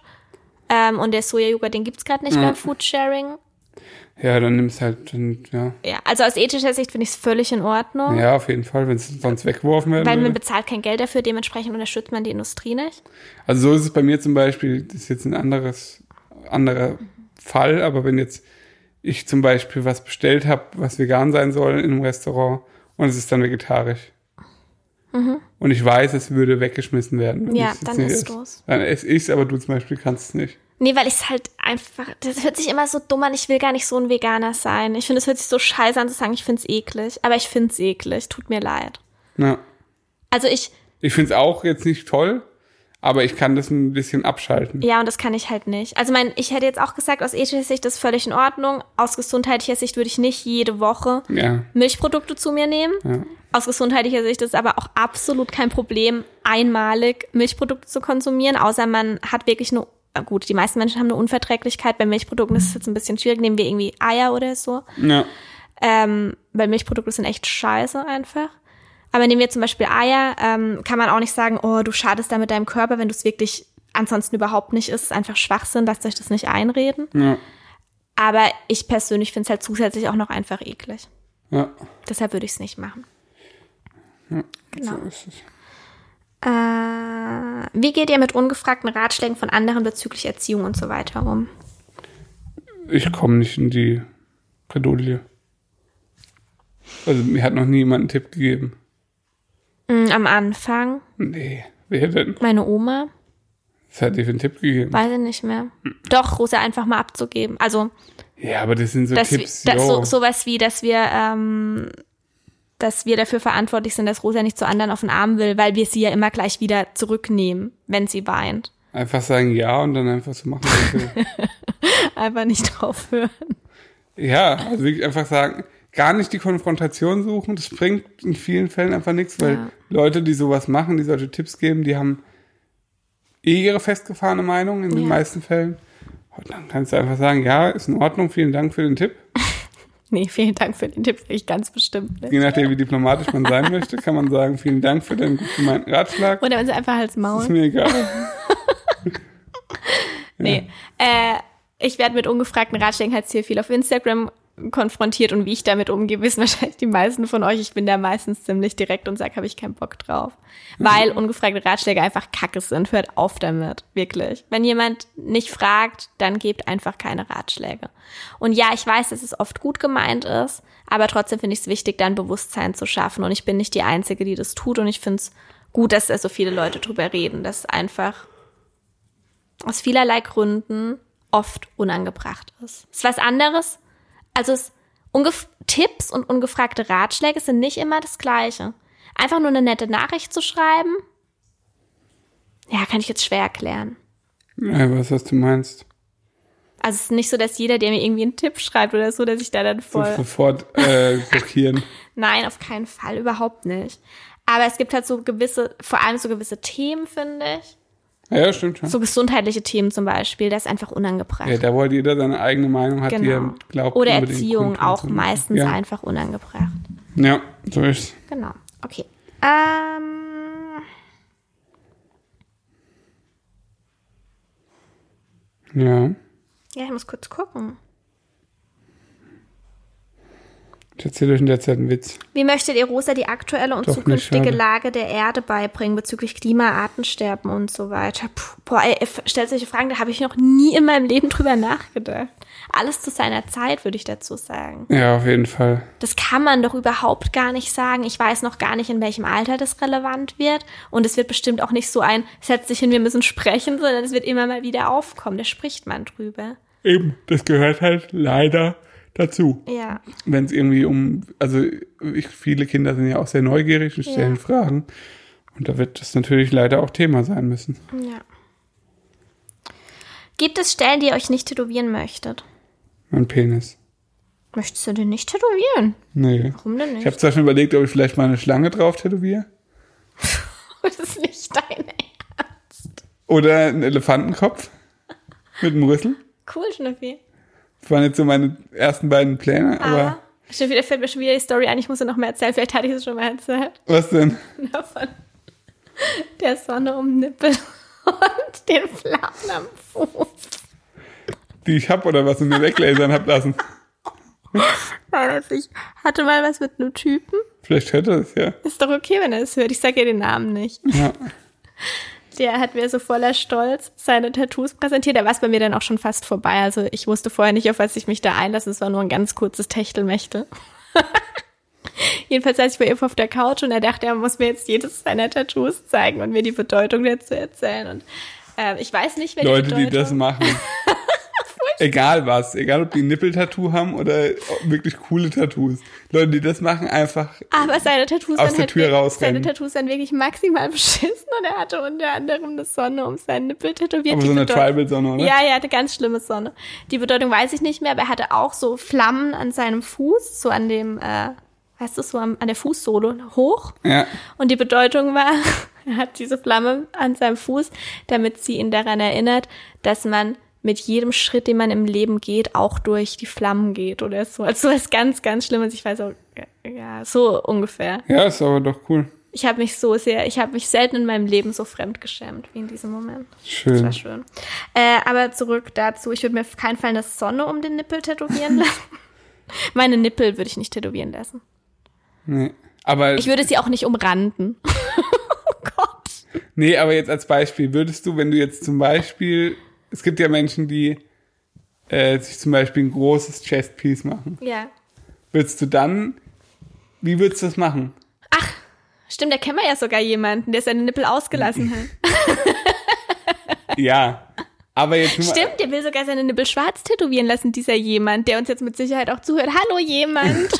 ähm, und der Sojajoghurt, den gibt's gerade nicht ja. beim Foodsharing. Ja, dann nimmst halt, dann, ja. Ja, also aus ethischer Sicht finde ich es völlig in Ordnung. Ja, auf jeden Fall, wenn es sonst weggeworfen werden. Weil man bezahlt kein Geld dafür, dementsprechend unterstützt man die Industrie nicht. Also so ist es bei mir zum Beispiel, das ist jetzt ein anderes, anderer Fall, aber wenn jetzt ich zum Beispiel was bestellt habe, was vegan sein soll in einem Restaurant und es ist dann vegetarisch. Mhm. Und ich weiß, es würde weggeschmissen werden. Ja, dann isst du es. Dann esse ich es, aber du zum Beispiel kannst es nicht. Nee, weil ich es halt einfach, das hört sich immer so dumm an, ich will gar nicht so ein Veganer sein. Ich finde, es hört sich so scheiße an zu sagen, ich finde es eklig. Aber ich finde es eklig, tut mir leid. Ja. Also ich... Ich finde es auch jetzt nicht toll, aber ich kann das ein bisschen abschalten. Ja, und das kann ich halt nicht. Also mein, ich hätte jetzt auch gesagt, aus ethischer Sicht ist völlig in Ordnung. Aus gesundheitlicher Sicht würde ich nicht jede Woche ja. Milchprodukte zu mir nehmen. Ja. Aus gesundheitlicher Sicht ist es aber auch absolut kein Problem, einmalig Milchprodukte zu konsumieren, außer man hat wirklich eine... Gut, die meisten Menschen haben eine Unverträglichkeit. Bei Milchprodukten ist es jetzt ein bisschen schwierig. Nehmen wir irgendwie Eier oder so. Ja. Ähm, weil Milchprodukte sind echt scheiße einfach. Aber nehmen wir zum Beispiel Eier, ähm, kann man auch nicht sagen, oh, du schadest damit deinem Körper, wenn du es wirklich ansonsten überhaupt nicht isst. Ist einfach Schwachsinn, lasst euch das nicht einreden. Ja. Aber ich persönlich finde es halt zusätzlich auch noch einfach eklig. Ja. Deshalb würde ich es nicht machen. Ja, genau. So ist es. Äh, wie geht ihr mit ungefragten Ratschlägen von anderen bezüglich Erziehung und so weiter um? Ich komme nicht in die Bredouille. Also mir hat noch nie jemand einen Tipp gegeben. Mm, am Anfang? Nee, wer denn? Meine Oma. Was hat die für einen Tipp gegeben? Weiß ich nicht mehr. Mhm. Doch, Rosa einfach mal abzugeben. Also ja, aber das sind so Tipps. Wir, das, so, sowas wie, dass wir... Ähm, dass wir dafür verantwortlich sind, dass Rosa nicht zu anderen auf den Arm will, weil wir sie ja immer gleich wieder zurücknehmen, wenn sie weint. Einfach sagen ja und dann einfach so machen. Einfach nicht draufhören. Ja, also wirklich einfach sagen, gar nicht die Konfrontation suchen, das bringt in vielen Fällen einfach nichts, weil ja. Leute, die sowas machen, die solche Tipps geben, die haben eh ihre festgefahrene Meinung in den ja. meisten Fällen. Und dann kannst du einfach sagen, ja, ist in Ordnung, vielen Dank für den Tipp. Nee, vielen Dank für den Tipp, ich ganz bestimmt nicht. Je nachdem, wie diplomatisch man sein möchte, kann man sagen, vielen Dank für deinen gut gemeinten Ratschlag. Oder wenn sie einfach als Maul. Ist mir egal. Nee, ja. äh, Ich werde mit ungefragten Ratschlägen halt sehr viel auf Instagram konfrontiert und wie ich damit umgehe, wissen wahrscheinlich die meisten von euch. Ich bin da meistens ziemlich direkt und sage, habe ich keinen Bock drauf. Weil ungefragte Ratschläge einfach Kacke sind. Hört auf damit, wirklich. Wenn jemand nicht fragt, dann gebt einfach keine Ratschläge. Und ja, ich weiß, dass es oft gut gemeint ist, aber trotzdem finde ich es wichtig, dann Bewusstsein zu schaffen. Und ich bin nicht die Einzige, die das tut. Und ich finde es gut, dass da so viele Leute drüber reden. Das einfach aus vielerlei Gründen oft unangebracht ist. Ist was anderes. Also es, ungef- Tipps und ungefragte Ratschläge sind nicht immer das Gleiche. Einfach nur eine nette Nachricht zu schreiben, ja, kann ich jetzt schwer erklären. Ja, was hast du meinst? Also es ist nicht so, dass jeder, der mir irgendwie einen Tipp schreibt oder so, dass ich da dann voll... Sofort äh, blockieren. Nein, auf keinen Fall, überhaupt nicht. Aber es gibt halt so gewisse, vor allem so gewisse Themen, finde ich. Ja, stimmt schon. So gesundheitliche Themen zum Beispiel, das ist einfach unangebracht. Ja, da wollte jeder seine eigene Meinung, hat genau. glaubt. Oder Erziehung auch meistens ja. einfach unangebracht. Ja, so ist's. Genau, okay. Ähm. Ja. Ja, ich muss kurz gucken. Ich erzähle euch in der Zeit einen Witz. Wie möchtet ihr Rosa die aktuelle und Doch zukünftige Lage der Erde beibringen bezüglich Klima, Artensterben und so weiter? Puh, boah, ey, stellt solche Fragen, da habe ich noch nie in meinem Leben drüber nachgedacht. Alles zu seiner Zeit, würde ich dazu sagen. Ja, auf jeden Fall. Das kann man doch überhaupt gar nicht sagen. Ich weiß noch gar nicht, in welchem Alter das relevant wird. Und es wird bestimmt auch nicht so ein, setz dich hin, wir müssen sprechen, sondern es wird immer mal wieder aufkommen. Da spricht man drüber. Eben, das gehört halt leider dazu. Ja. Wenn es irgendwie um, also ich, viele Kinder sind ja auch sehr neugierig und stellen ja. Fragen. Und da wird das natürlich leider auch Thema sein müssen. Ja. Gibt es Stellen, die ihr euch nicht tätowieren möchtet? Mein Penis. Möchtest du den nicht tätowieren? Nee. Warum denn nicht? Ich habe zwar schon überlegt, ob ich vielleicht mal eine Schlange drauf tätowiere. Das ist nicht dein Ernst. Oder einen Elefantenkopf mit einem Rüssel. Cool, Schnüffi. Das waren jetzt so meine ersten beiden Pläne, aber... aber schon wieder fällt mir schon wieder die Story ein, ich muss ja noch mal erzählen, vielleicht hatte ich es schon mal erzählt. Was denn? Na, von der Sonne um Nippel und den Flappen am Fuß. Die ich hab oder was und mir weglasern hab lassen. Nein, ich hatte mal was mit einem Typen. Vielleicht hört er es, ja. Ist doch okay, wenn er es hört, ich sag ja den Namen nicht. Ja. Der hat mir so voller Stolz seine Tattoos präsentiert. Da war es bei mir dann auch schon fast vorbei. Also ich wusste vorher nicht, auf was ich mich da einlasse. Es war nur ein ganz kurzes Techtelmechtel. Jedenfalls saß ich bei ihm auf der Couch und er dachte, er muss mir jetzt jedes seiner Tattoos zeigen und mir die Bedeutung dazu erzählen. Und äh, ich weiß nicht, welche Leute, Bedeutung... die das machen. Egal was. Egal, ob die ein Nippel-Tattoo haben oder wirklich coole Tattoos. Leute, die das machen, einfach aber seine Tattoos aus der Tür rausrennen. Seine Tattoos sind wirklich maximal beschissen und er hatte unter anderem eine Sonne um seinen Nippel tätowiert. Aber die so eine Bedeutung, Tribal-Sonne, oder? Ja, ja, eine ganz schlimme Sonne. Die Bedeutung weiß ich nicht mehr, aber er hatte auch so Flammen an seinem Fuß, so an dem, äh, weißt du, so an, an der Fußsohle hoch. Ja. Und die Bedeutung war, er hat diese Flamme an seinem Fuß, damit sie ihn daran erinnert, dass man mit jedem Schritt, den man im Leben geht, auch durch die Flammen geht oder so. Also was ganz, ganz Schlimmes. Ich weiß auch, ja, so ungefähr. Ja, ist aber doch cool. Ich habe mich so sehr, ich habe mich selten in meinem Leben so fremdgeschämt wie in diesem Moment. Schön. Das war schön. Äh, aber zurück dazu, ich würde mir auf keinen Fall eine Sonne um den Nippel tätowieren lassen. Meine Nippel würde ich nicht tätowieren lassen. Nee, aber... Ich würde sie auch nicht umranden. Oh Gott. Nee, aber jetzt als Beispiel, würdest du, wenn du jetzt zum Beispiel... Es gibt ja Menschen, die äh, sich zum Beispiel ein großes Chestpiece machen. Ja. Würdest du dann, wie würdest du das machen? Ach, stimmt, da kennen wir ja sogar jemanden, der seine Nippel ausgelassen hat. Ja, aber jetzt... Nur stimmt, mal, der will sogar seine Nippel schwarz tätowieren lassen, dieser jemand, der uns jetzt mit Sicherheit auch zuhört. Hallo, jemand!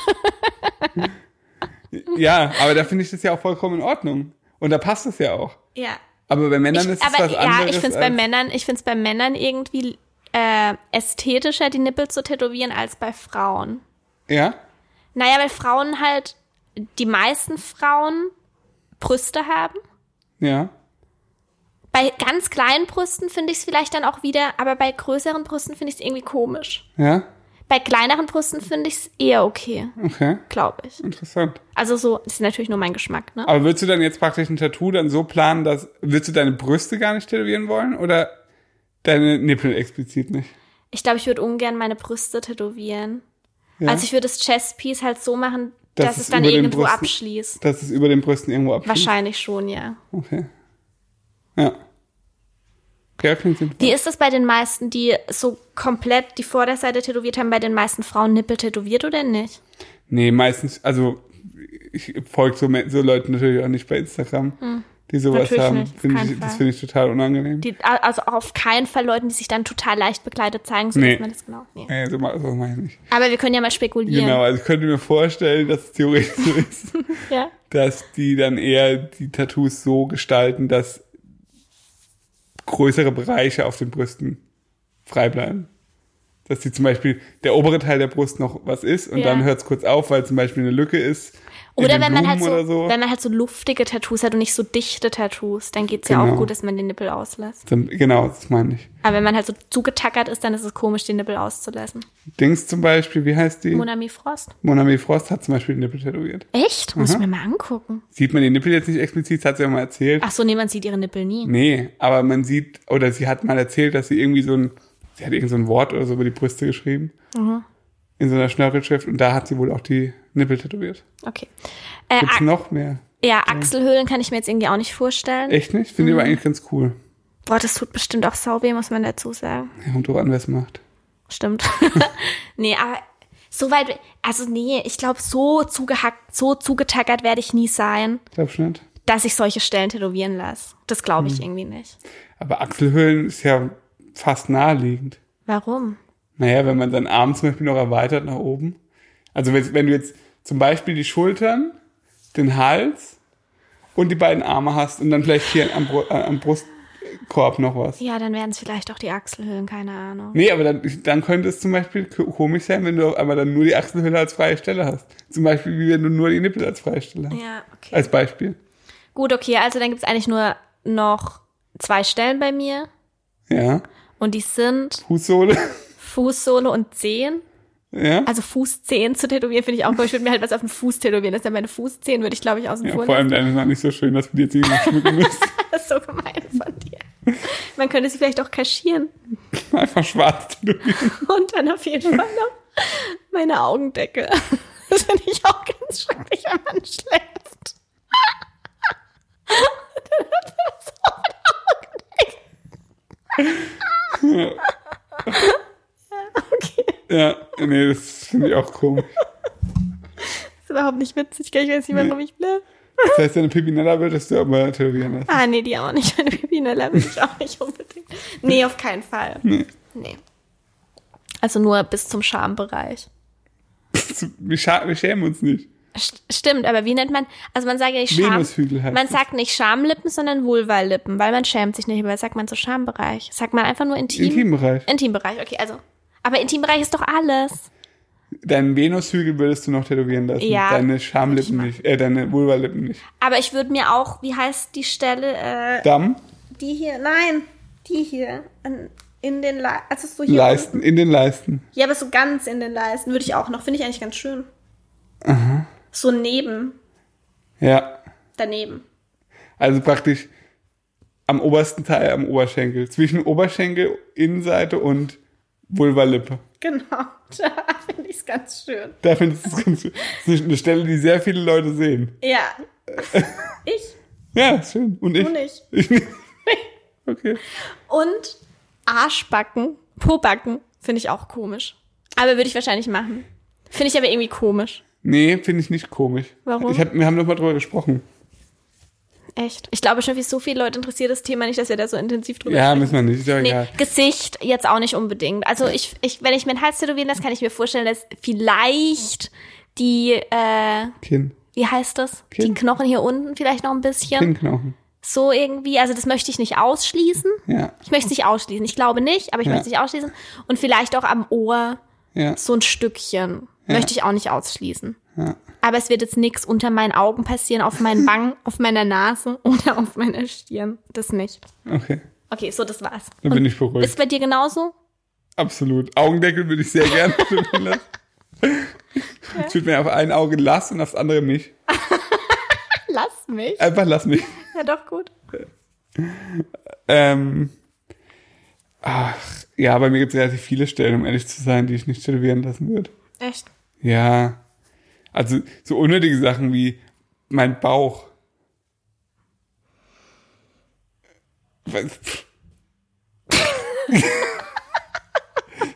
Ja, aber da finde ich das ja auch vollkommen in Ordnung. Und da passt es ja auch. Ja. Aber bei Männern ich, ist es aber, was anderes. Ja, ich finde es bei Männern, ich finde es bei Männern irgendwie äh, ästhetischer, die Nippel zu tätowieren, als bei Frauen. Ja? Naja, weil Frauen halt, die meisten Frauen Brüste haben. Ja. Bei ganz kleinen Brüsten finde ich es vielleicht dann auch wieder, aber bei größeren Brüsten finde ich es irgendwie komisch. Ja? Bei kleineren Brüsten finde ich es eher okay. Okay. Glaube ich. Interessant. Also so, das ist natürlich nur mein Geschmack, ne? Aber würdest du dann jetzt praktisch ein Tattoo dann so planen, dass, würdest du deine Brüste gar nicht tätowieren wollen oder deine Nippel explizit nicht? Ich glaube, ich würde ungern meine Brüste tätowieren. Ja. Also ich würde das Chestpiece halt so machen, dass, dass es dann irgendwo Brüsten, abschließt. Dass es über den Brüsten irgendwo abschließt? Wahrscheinlich schon, ja. Okay. Ja. Ja, klingt sinnvoll. Wie ist es bei den meisten, die so komplett die Vorderseite tätowiert haben, bei den meisten Frauen Nippel tätowiert oder nicht? Nee, meistens, also ich folge so, so Leuten natürlich auch nicht bei Instagram, hm. die sowas natürlich haben. Find ich, das finde ich total unangenehm. Die, also auf keinen Fall Leuten, die sich dann total leicht bekleidet zeigen, so nee. Dass man das genau nee. Nee, so mache ich nicht. Aber wir können ja mal spekulieren. Genau, also ich könnte mir vorstellen, dass es theoretisch so ist, ja? Dass die dann eher die Tattoos so gestalten, dass größere Bereiche auf den Brüsten frei bleiben. Dass die zum Beispiel der obere Teil der Brust noch was ist und ja. dann hört es kurz auf, weil zum Beispiel eine Lücke ist. Oder wenn man halt so, so wenn man halt so luftige Tattoos hat und nicht so dichte Tattoos, dann geht's genau. ja auch gut, dass man den Nippel auslässt. Genau, das meine ich. Aber wenn man halt so zugetackert ist, dann ist es komisch, den Nippel auszulassen. Dings zum Beispiel, wie heißt die? Monami Frost. Monami Frost hat zum Beispiel den Nippel tätowiert. Echt? Aha. Muss ich mir mal angucken. Sieht man den Nippel jetzt nicht explizit, das hat sie ja mal erzählt. Ach so, nee, man sieht ihre Nippel nie. Nee, aber man sieht, oder sie hat mal erzählt, dass sie irgendwie so ein, sie hat irgend so ein Wort oder so über die Brüste geschrieben. Mhm. In so einer Schnörkelschrift und da hat sie wohl auch die Nippel tätowiert. Okay. Äh, Gibt's Ach- noch mehr? Ja, Achselhöhlen kann ich mir jetzt irgendwie auch nicht vorstellen. Echt nicht? Finde ich mhm. aber eigentlich ganz cool. Boah, das tut bestimmt auch sau weh, muss man dazu sagen. Ja, und drauf an, wer es macht. Stimmt. Nee, aber so weit, also nee, ich glaube, so zugehackt, so zugetackert werde ich nie sein. Glaubst du nicht? Dass ich solche Stellen tätowieren lasse. Das glaube ich mhm. irgendwie nicht. Aber Achselhöhlen ist ja fast naheliegend. Warum? Naja, wenn man seinen Arm zum Beispiel noch erweitert nach oben. Also wenn, wenn du jetzt zum Beispiel die Schultern, den Hals und die beiden Arme hast und dann vielleicht hier am, am Brustkorb noch was. Ja, dann wären es vielleicht auch die Achselhöhlen, keine Ahnung. Nee, aber dann, dann könnte es zum Beispiel komisch sein, wenn du aber dann nur die Achselhöhle als freie Stelle hast. Zum Beispiel, wie wenn du nur die Nippel als freie Stelle hast. Ja, okay. Als Beispiel. Gut, okay, also dann gibt es eigentlich nur noch zwei Stellen bei mir. Ja. Und die sind Fußsohle. Fußsohle und Zehen. Ja. Also Fußzehen zu tätowieren finde ich auch cool. Ich würde mir halt was auf den Fuß tätowieren. Das ist ja meine Fußzehen, würde ich glaube ich außen ja, vor vor allem deine ist nicht so schön, dass du dir jetzt irgendwas schmücken musst. Das ist so gemein von dir. Man könnte sie vielleicht auch kaschieren. Einfach schwarz tätowieren. Und dann auf jeden Fall noch meine Augendecke. Das finde ich auch ganz schrecklich, wenn man schläft. Dann hat man so eine Augendecke. Ja. Okay. Ja, nee, das finde ich auch komisch. Das ist überhaupt nicht witzig, gell? Ich weiß nicht mehr, nee. Warum ich bleibe. Das heißt, deine Pipinella würdest du aber tätowieren lassen. Ah, nee, die auch nicht. Meine Pipinella will ich auch nicht unbedingt. Nee, auf keinen Fall. Nee. Nee. Also nur bis zum Schambereich. Wir, scha- wir schämen uns nicht. Stimmt, aber wie nennt man, also man sagt ja nicht Scham, man sagt nicht Schamlippen, sondern Vulva-Lippen, weil man schämt sich nicht, aber sagt man so Schambereich, sagt man einfach nur Intim. Intimbereich. Intimbereich, okay, also, aber Intimbereich ist doch alles. Deinen Venushügel würdest du noch tätowieren lassen, ja, deine Schamlippen nicht, äh, deine Vulva-Lippen nicht. Aber ich würde mir auch, wie heißt die Stelle, äh, Damm? Die hier, nein, die hier, an in den Le- also so hier Leisten, unten. In den Leisten. Ja, aber so ganz in den Leisten würde ich auch noch, finde ich eigentlich ganz schön. Aha. So neben. Ja. Daneben. Also praktisch am obersten Teil, am Oberschenkel. Zwischen Oberschenkel, Innenseite und Vulva-Lippe. Genau, da finde ich es ganz schön. Da finde ich es ganz schön. Das ist eine Stelle, die sehr viele Leute sehen. Ja. Ich. Ja, schön. Und ich. Und ich. ich nicht. Okay. Und Arschbacken, Pobacken finde ich auch komisch. Aber würde ich wahrscheinlich machen. Finde ich aber irgendwie komisch. Nee, finde ich nicht komisch. Warum? Ich hab, wir haben doch mal drüber gesprochen. Echt? Ich glaube schon, wie so viele Leute interessiert das Thema nicht, dass wir da so intensiv drüber ja, sprechen. Ja, müssen wir nicht. Ist ja nee, egal. Gesicht jetzt auch nicht unbedingt. Also ich, ich, wenn ich mir den Hals tätowieren lasse, kann ich mir vorstellen, dass vielleicht die, äh, Kinn. Wie heißt das? Kinn. Die Knochen hier unten vielleicht noch ein bisschen. Kinnknochen. So irgendwie, also das möchte ich nicht ausschließen. Ja. Ich möchte es nicht ausschließen. Ich glaube nicht, aber ich ja. möchte es nicht ausschließen. Und vielleicht auch am Ohr ja. so ein Stückchen. Ja. Möchte ich auch nicht ausschließen. Ja. Aber es wird jetzt nichts unter meinen Augen passieren, auf meinen Wangen, auf meiner Nase oder auf meiner Stirn. Das nicht. Okay. Okay, so, das war's. Dann bin ich beruhigt. Ist bei dir genauso? Absolut. Augendeckel würde ich sehr gerne tätowieren lassen. Ja. Ich würde mir auf ein Auge lass und aufs andere mich. Lass mich? Einfach lass mich. Ja, doch, gut. Ähm, ach, Ja, bei mir gibt es relativ viele Stellen, um ehrlich zu sein, die ich nicht tätowieren lassen würde. Echt? Ja. Also so unnötige Sachen wie mein Bauch.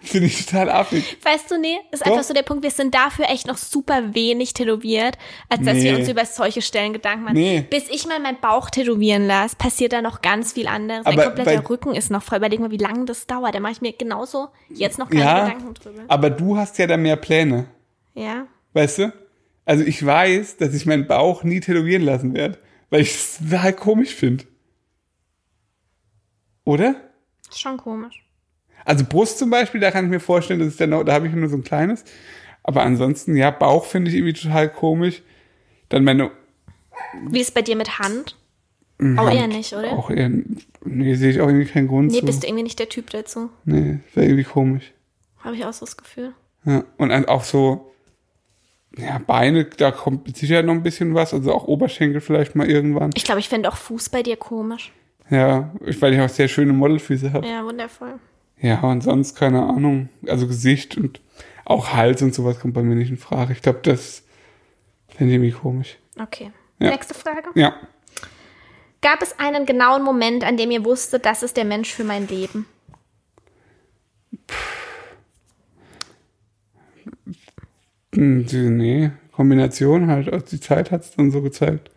Finde ich total affig. Weißt du, nee, ist Doch. einfach so der Punkt, wir sind dafür echt noch super wenig tätowiert, als dass nee. wir uns über solche Stellen Gedanken machen. Nee. Bis ich mal meinen Bauch tätowieren lasse, passiert da noch ganz viel anderes. Aber mein kompletter Rücken ist noch frei. Überleg mal, wie lange das dauert. Da mache ich mir genauso jetzt noch keine ja, Gedanken drüber. Aber du hast ja da mehr Pläne. Ja. Weißt du? Also ich weiß, dass ich meinen Bauch nie tätowieren lassen werde, weil ich es total komisch finde. Oder? Das ist schon komisch. Also Brust zum Beispiel, da kann ich mir vorstellen, dass ich dann noch, da habe ich nur so ein kleines. Aber ansonsten, ja, Bauch finde ich irgendwie total komisch. Dann meine... Wie ist es bei dir mit Hand? Hand? Auch eher nicht, oder? Auch eher... Nee, sehe ich auch irgendwie keinen Grund nee, zu. Nee, bist du irgendwie nicht der Typ dazu. Nee, wäre irgendwie komisch. Habe ich auch so das Gefühl. Ja, und auch so... Ja, Beine, da kommt mit Sicherheit noch ein bisschen was. Also auch Oberschenkel vielleicht mal irgendwann. Ich glaube, ich fände auch Fuß bei dir komisch. Ja, weil ich auch sehr schöne Modelfüße habe. Ja, wundervoll. Ja, und sonst, keine Ahnung, also Gesicht und auch Hals und sowas kommt bei mir nicht in Frage. Ich glaube, das finde ich irgendwie komisch. Okay, ja. Nächste Frage. Ja. Gab es einen genauen Moment, an dem ihr wusstet, das ist der Mensch für mein Leben? Puh. Nee, Kombination halt. Also die Zeit hat es dann so gezeigt.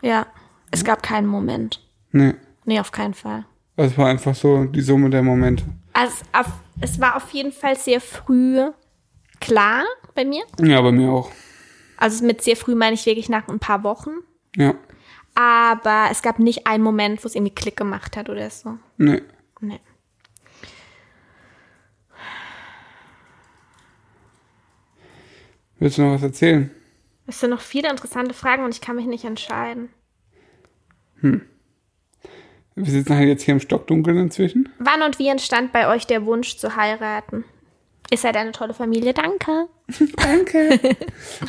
Ja, es gab keinen Moment. Nee. Nee, auf keinen Fall. Es war einfach so die Summe der Momente. Also es, auf, es war auf jeden Fall sehr früh klar bei mir. Ja, bei mir auch. Also mit sehr früh meine ich wirklich nach ein paar Wochen. Ja. Aber es gab nicht einen Moment, wo es irgendwie Klick gemacht hat oder so. Nee. Nee. Willst du noch was erzählen? Es sind noch viele interessante Fragen und ich kann mich nicht entscheiden. Hm. Wir sitzen halt jetzt hier im Stockdunkeln inzwischen. Wann und wie entstand bei euch der Wunsch zu heiraten? Ihr seid eine tolle Familie, danke. Danke.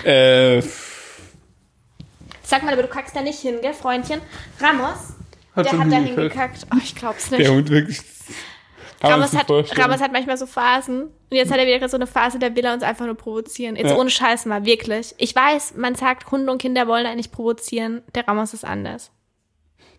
äh. Sag mal, aber du kackst da nicht hin, gell, Freundchen? Ramos, hat der hat da hingekackt. Oh, ich glaub's nicht. Der Hund wirklich. Ramos hat, Ramos hat manchmal so Phasen. Und jetzt hat er wieder so eine Phase, da will er uns einfach nur provozieren. Jetzt ja. Ohne Scheiß mal, wirklich. Ich weiß, man sagt, Hunde und Kinder wollen einen nicht provozieren. Der Ramos ist anders.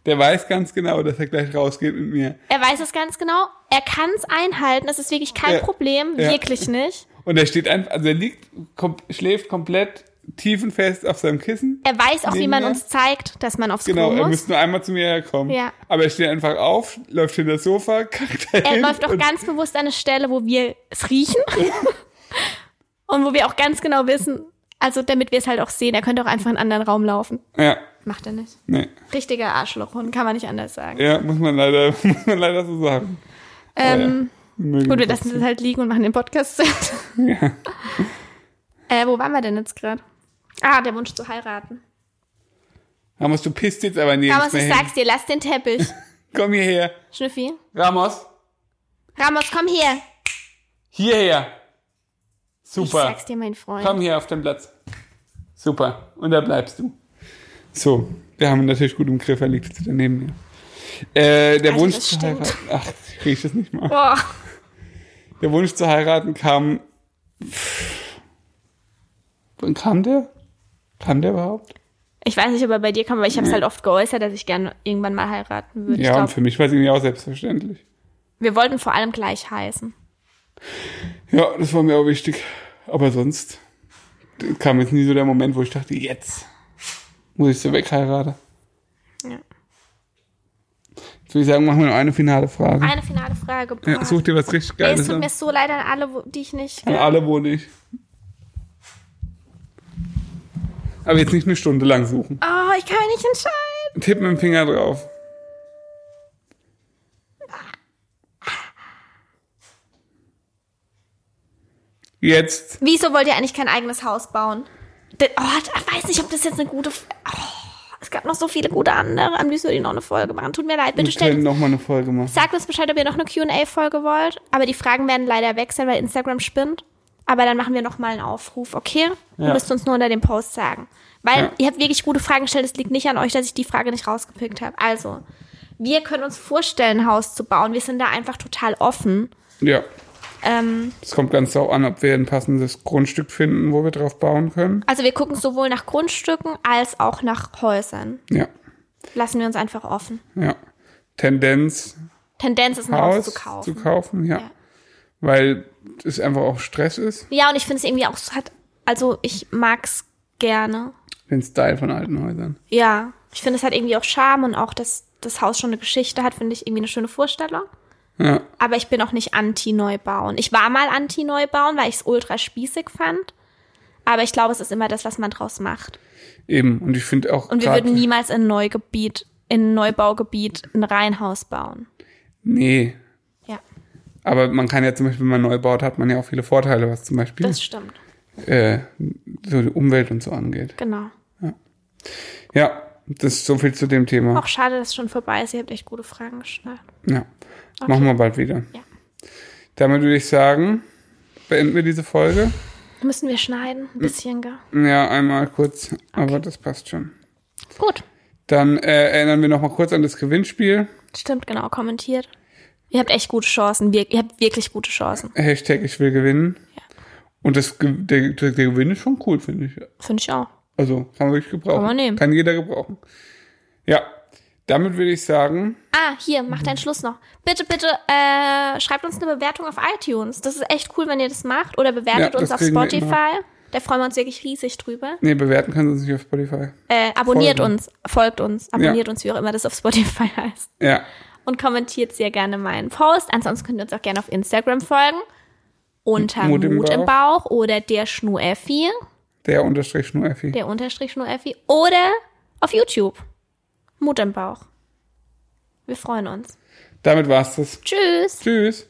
Der weiß ganz genau, dass er gleich rausgeht mit mir. Er weiß es ganz genau. Er kann es einhalten. Das ist wirklich kein ja, Problem. Ja. Wirklich nicht. Und er steht einfach, also er liegt, kom- schläft komplett tiefenfest auf seinem Kissen. Er weiß auch, wie man uns zeigt, dass man aufs Klo muss. Genau, er müsste nur einmal zu mir herkommen. Ja. Aber er steht einfach auf, läuft hinter das Sofa, kackt dahin. Er läuft auch ganz bewusst an eine Stelle, wo wir es riechen. Und wo wir auch ganz genau wissen, also damit wir es halt auch sehen. Er könnte auch einfach in einen anderen Raum laufen. Ja. Macht er nicht. Nee. Richtiger Arschlochhund, kann man nicht anders sagen. Ja, muss man leider, muss man leider so sagen. Ähm, ja, gut, wir lassen das halt liegen und machen den Podcast selbst. Ja. äh, wo waren wir denn jetzt gerade? Ah, der Wunsch zu heiraten. Ramos, du pisst jetzt aber nicht. Ramos, ich hin. sag's dir, lass den Teppich. Komm hierher. Schnüffi. Ramos. Ramos, komm her. Hierher. Super. Ich sag's dir, mein Freund. Komm hier auf den Platz. Super. Und da bleibst du. So, wir haben ihn natürlich gut im Griff, er liegt jetzt daneben mir. Äh, der also Wunsch zu heiraten. Ach, krieg ich das nicht mal. Boah. Der Wunsch zu heiraten kam. Pff, wann kam der? Kam der überhaupt? Ich weiß nicht, ob er bei dir kam, aber ich habe es nee. halt oft geäußert, dass ich gerne irgendwann mal heiraten würde. Ja, glaub, und für mich war es irgendwie auch selbstverständlich. Wir wollten vor allem gleich heißen. Ja, das war mir auch wichtig. Aber sonst kam jetzt nie so der Moment, wo ich dachte, jetzt. Muss ich so wegheiraten? Ja. Jetzt würde ich sagen, machen wir noch eine finale Frage. Eine finale Frage. Ja, such dir was richtig Geiles. Es tut mir so leid an alle, die ich nicht... An alle, wo nicht. Aber jetzt nicht eine Stunde lang suchen. Oh, ich kann nicht entscheiden. Tipp mit dem Finger drauf. Jetzt. Wieso wollt ihr eigentlich kein eigenes Haus bauen? Oh, ich weiß nicht, ob das jetzt eine gute... Oh, es gab noch so viele gute andere. Am liebsten würde ich noch eine Folge machen. Tut mir leid, bitte stellt... noch mal eine Folge machen. Sagt uns Bescheid, ob ihr noch eine Q und A-Folge wollt. Aber die Fragen werden leider weg sein, weil Instagram spinnt. Aber dann machen wir noch mal einen Aufruf, okay? Ja. Ihr müsst uns nur unter dem Post sagen. Weil ja. ihr habt wirklich gute Fragen gestellt. Es liegt nicht an euch, dass ich die Frage nicht rausgepickt habe. Also, wir können uns vorstellen, ein Haus zu bauen. Wir sind da einfach total offen. Ja. Ähm, es kommt ganz darauf an, ob wir ein passendes Grundstück finden, wo wir drauf bauen können. Also wir gucken sowohl nach Grundstücken als auch nach Häusern. Ja. Lassen wir uns einfach offen. Ja. Tendenz. Tendenz ist ein Haus zu kaufen. Zu kaufen, ja. ja. Weil es einfach auch Stress ist. Ja, und ich finde es irgendwie auch, hat, also ich mag es gerne. Den Style von alten Häusern. Ja, ich finde, es hat irgendwie auch Charme und auch, dass das Haus schon eine Geschichte hat, finde ich irgendwie eine schöne Vorstellung. Ja. Aber ich bin auch nicht anti-Neubauen. Ich war mal anti-Neubauen, weil ich es ultra spießig fand. Aber ich glaube, es ist immer das, was man draus macht. Eben, und ich finde auch. Und wir würden niemals in ein Neugebiet, in ein Neubaugebiet ein Reihenhaus bauen. Nee. Ja. Aber man kann ja zum Beispiel, wenn man neu baut, hat man ja auch viele Vorteile, was zum Beispiel. Das stimmt. Äh, so die Umwelt und so angeht. Genau. Ja. Ja, das ist so viel zu dem Thema. Auch schade, dass es schon vorbei ist. Ihr habt echt gute Fragen gestellt. Ja. Okay. Machen wir bald wieder. Ja. Damit würde ich sagen, beenden wir diese Folge. Müssen wir schneiden, ein bisschen, gell? Ja, einmal kurz, okay. Aber das passt schon. Gut. Dann äh, erinnern wir nochmal kurz an das Gewinnspiel. Stimmt, genau, kommentiert. Ihr habt echt gute Chancen, wir, ihr habt wirklich gute Chancen. Hashtag ich will gewinnen. Ja. Und das, der, der Gewinn ist schon cool, finde ich. Finde ich auch. Also, kann man wirklich gebrauchen. Kann man nehmen. Kann jeder gebrauchen. Ja. Damit würde ich sagen... Ah, hier, mach deinen Schluss noch. Bitte, bitte äh, schreibt uns eine Bewertung auf iTunes. Das ist echt cool, wenn ihr das macht. Oder bewertet ja, uns auf Spotify. Da freuen wir uns wirklich riesig drüber. Nee, bewerten können Sie uns nicht auf Spotify. Äh, abonniert folgt uns, folgt uns, abonniert ja. uns, wie auch immer das auf Spotify heißt. Ja. Und kommentiert sehr gerne meinen Post. Ansonsten könnt ihr uns auch gerne auf Instagram folgen. Unter Mut im, Mut im Bauch. Bauch oder der Schnureffi. Der Unterstrich Schnureffi. Der Unterstrich Schnureffi. Oder auf YouTube. Mut im Bauch. Wir freuen uns. Damit war's das. Tschüss. Tschüss.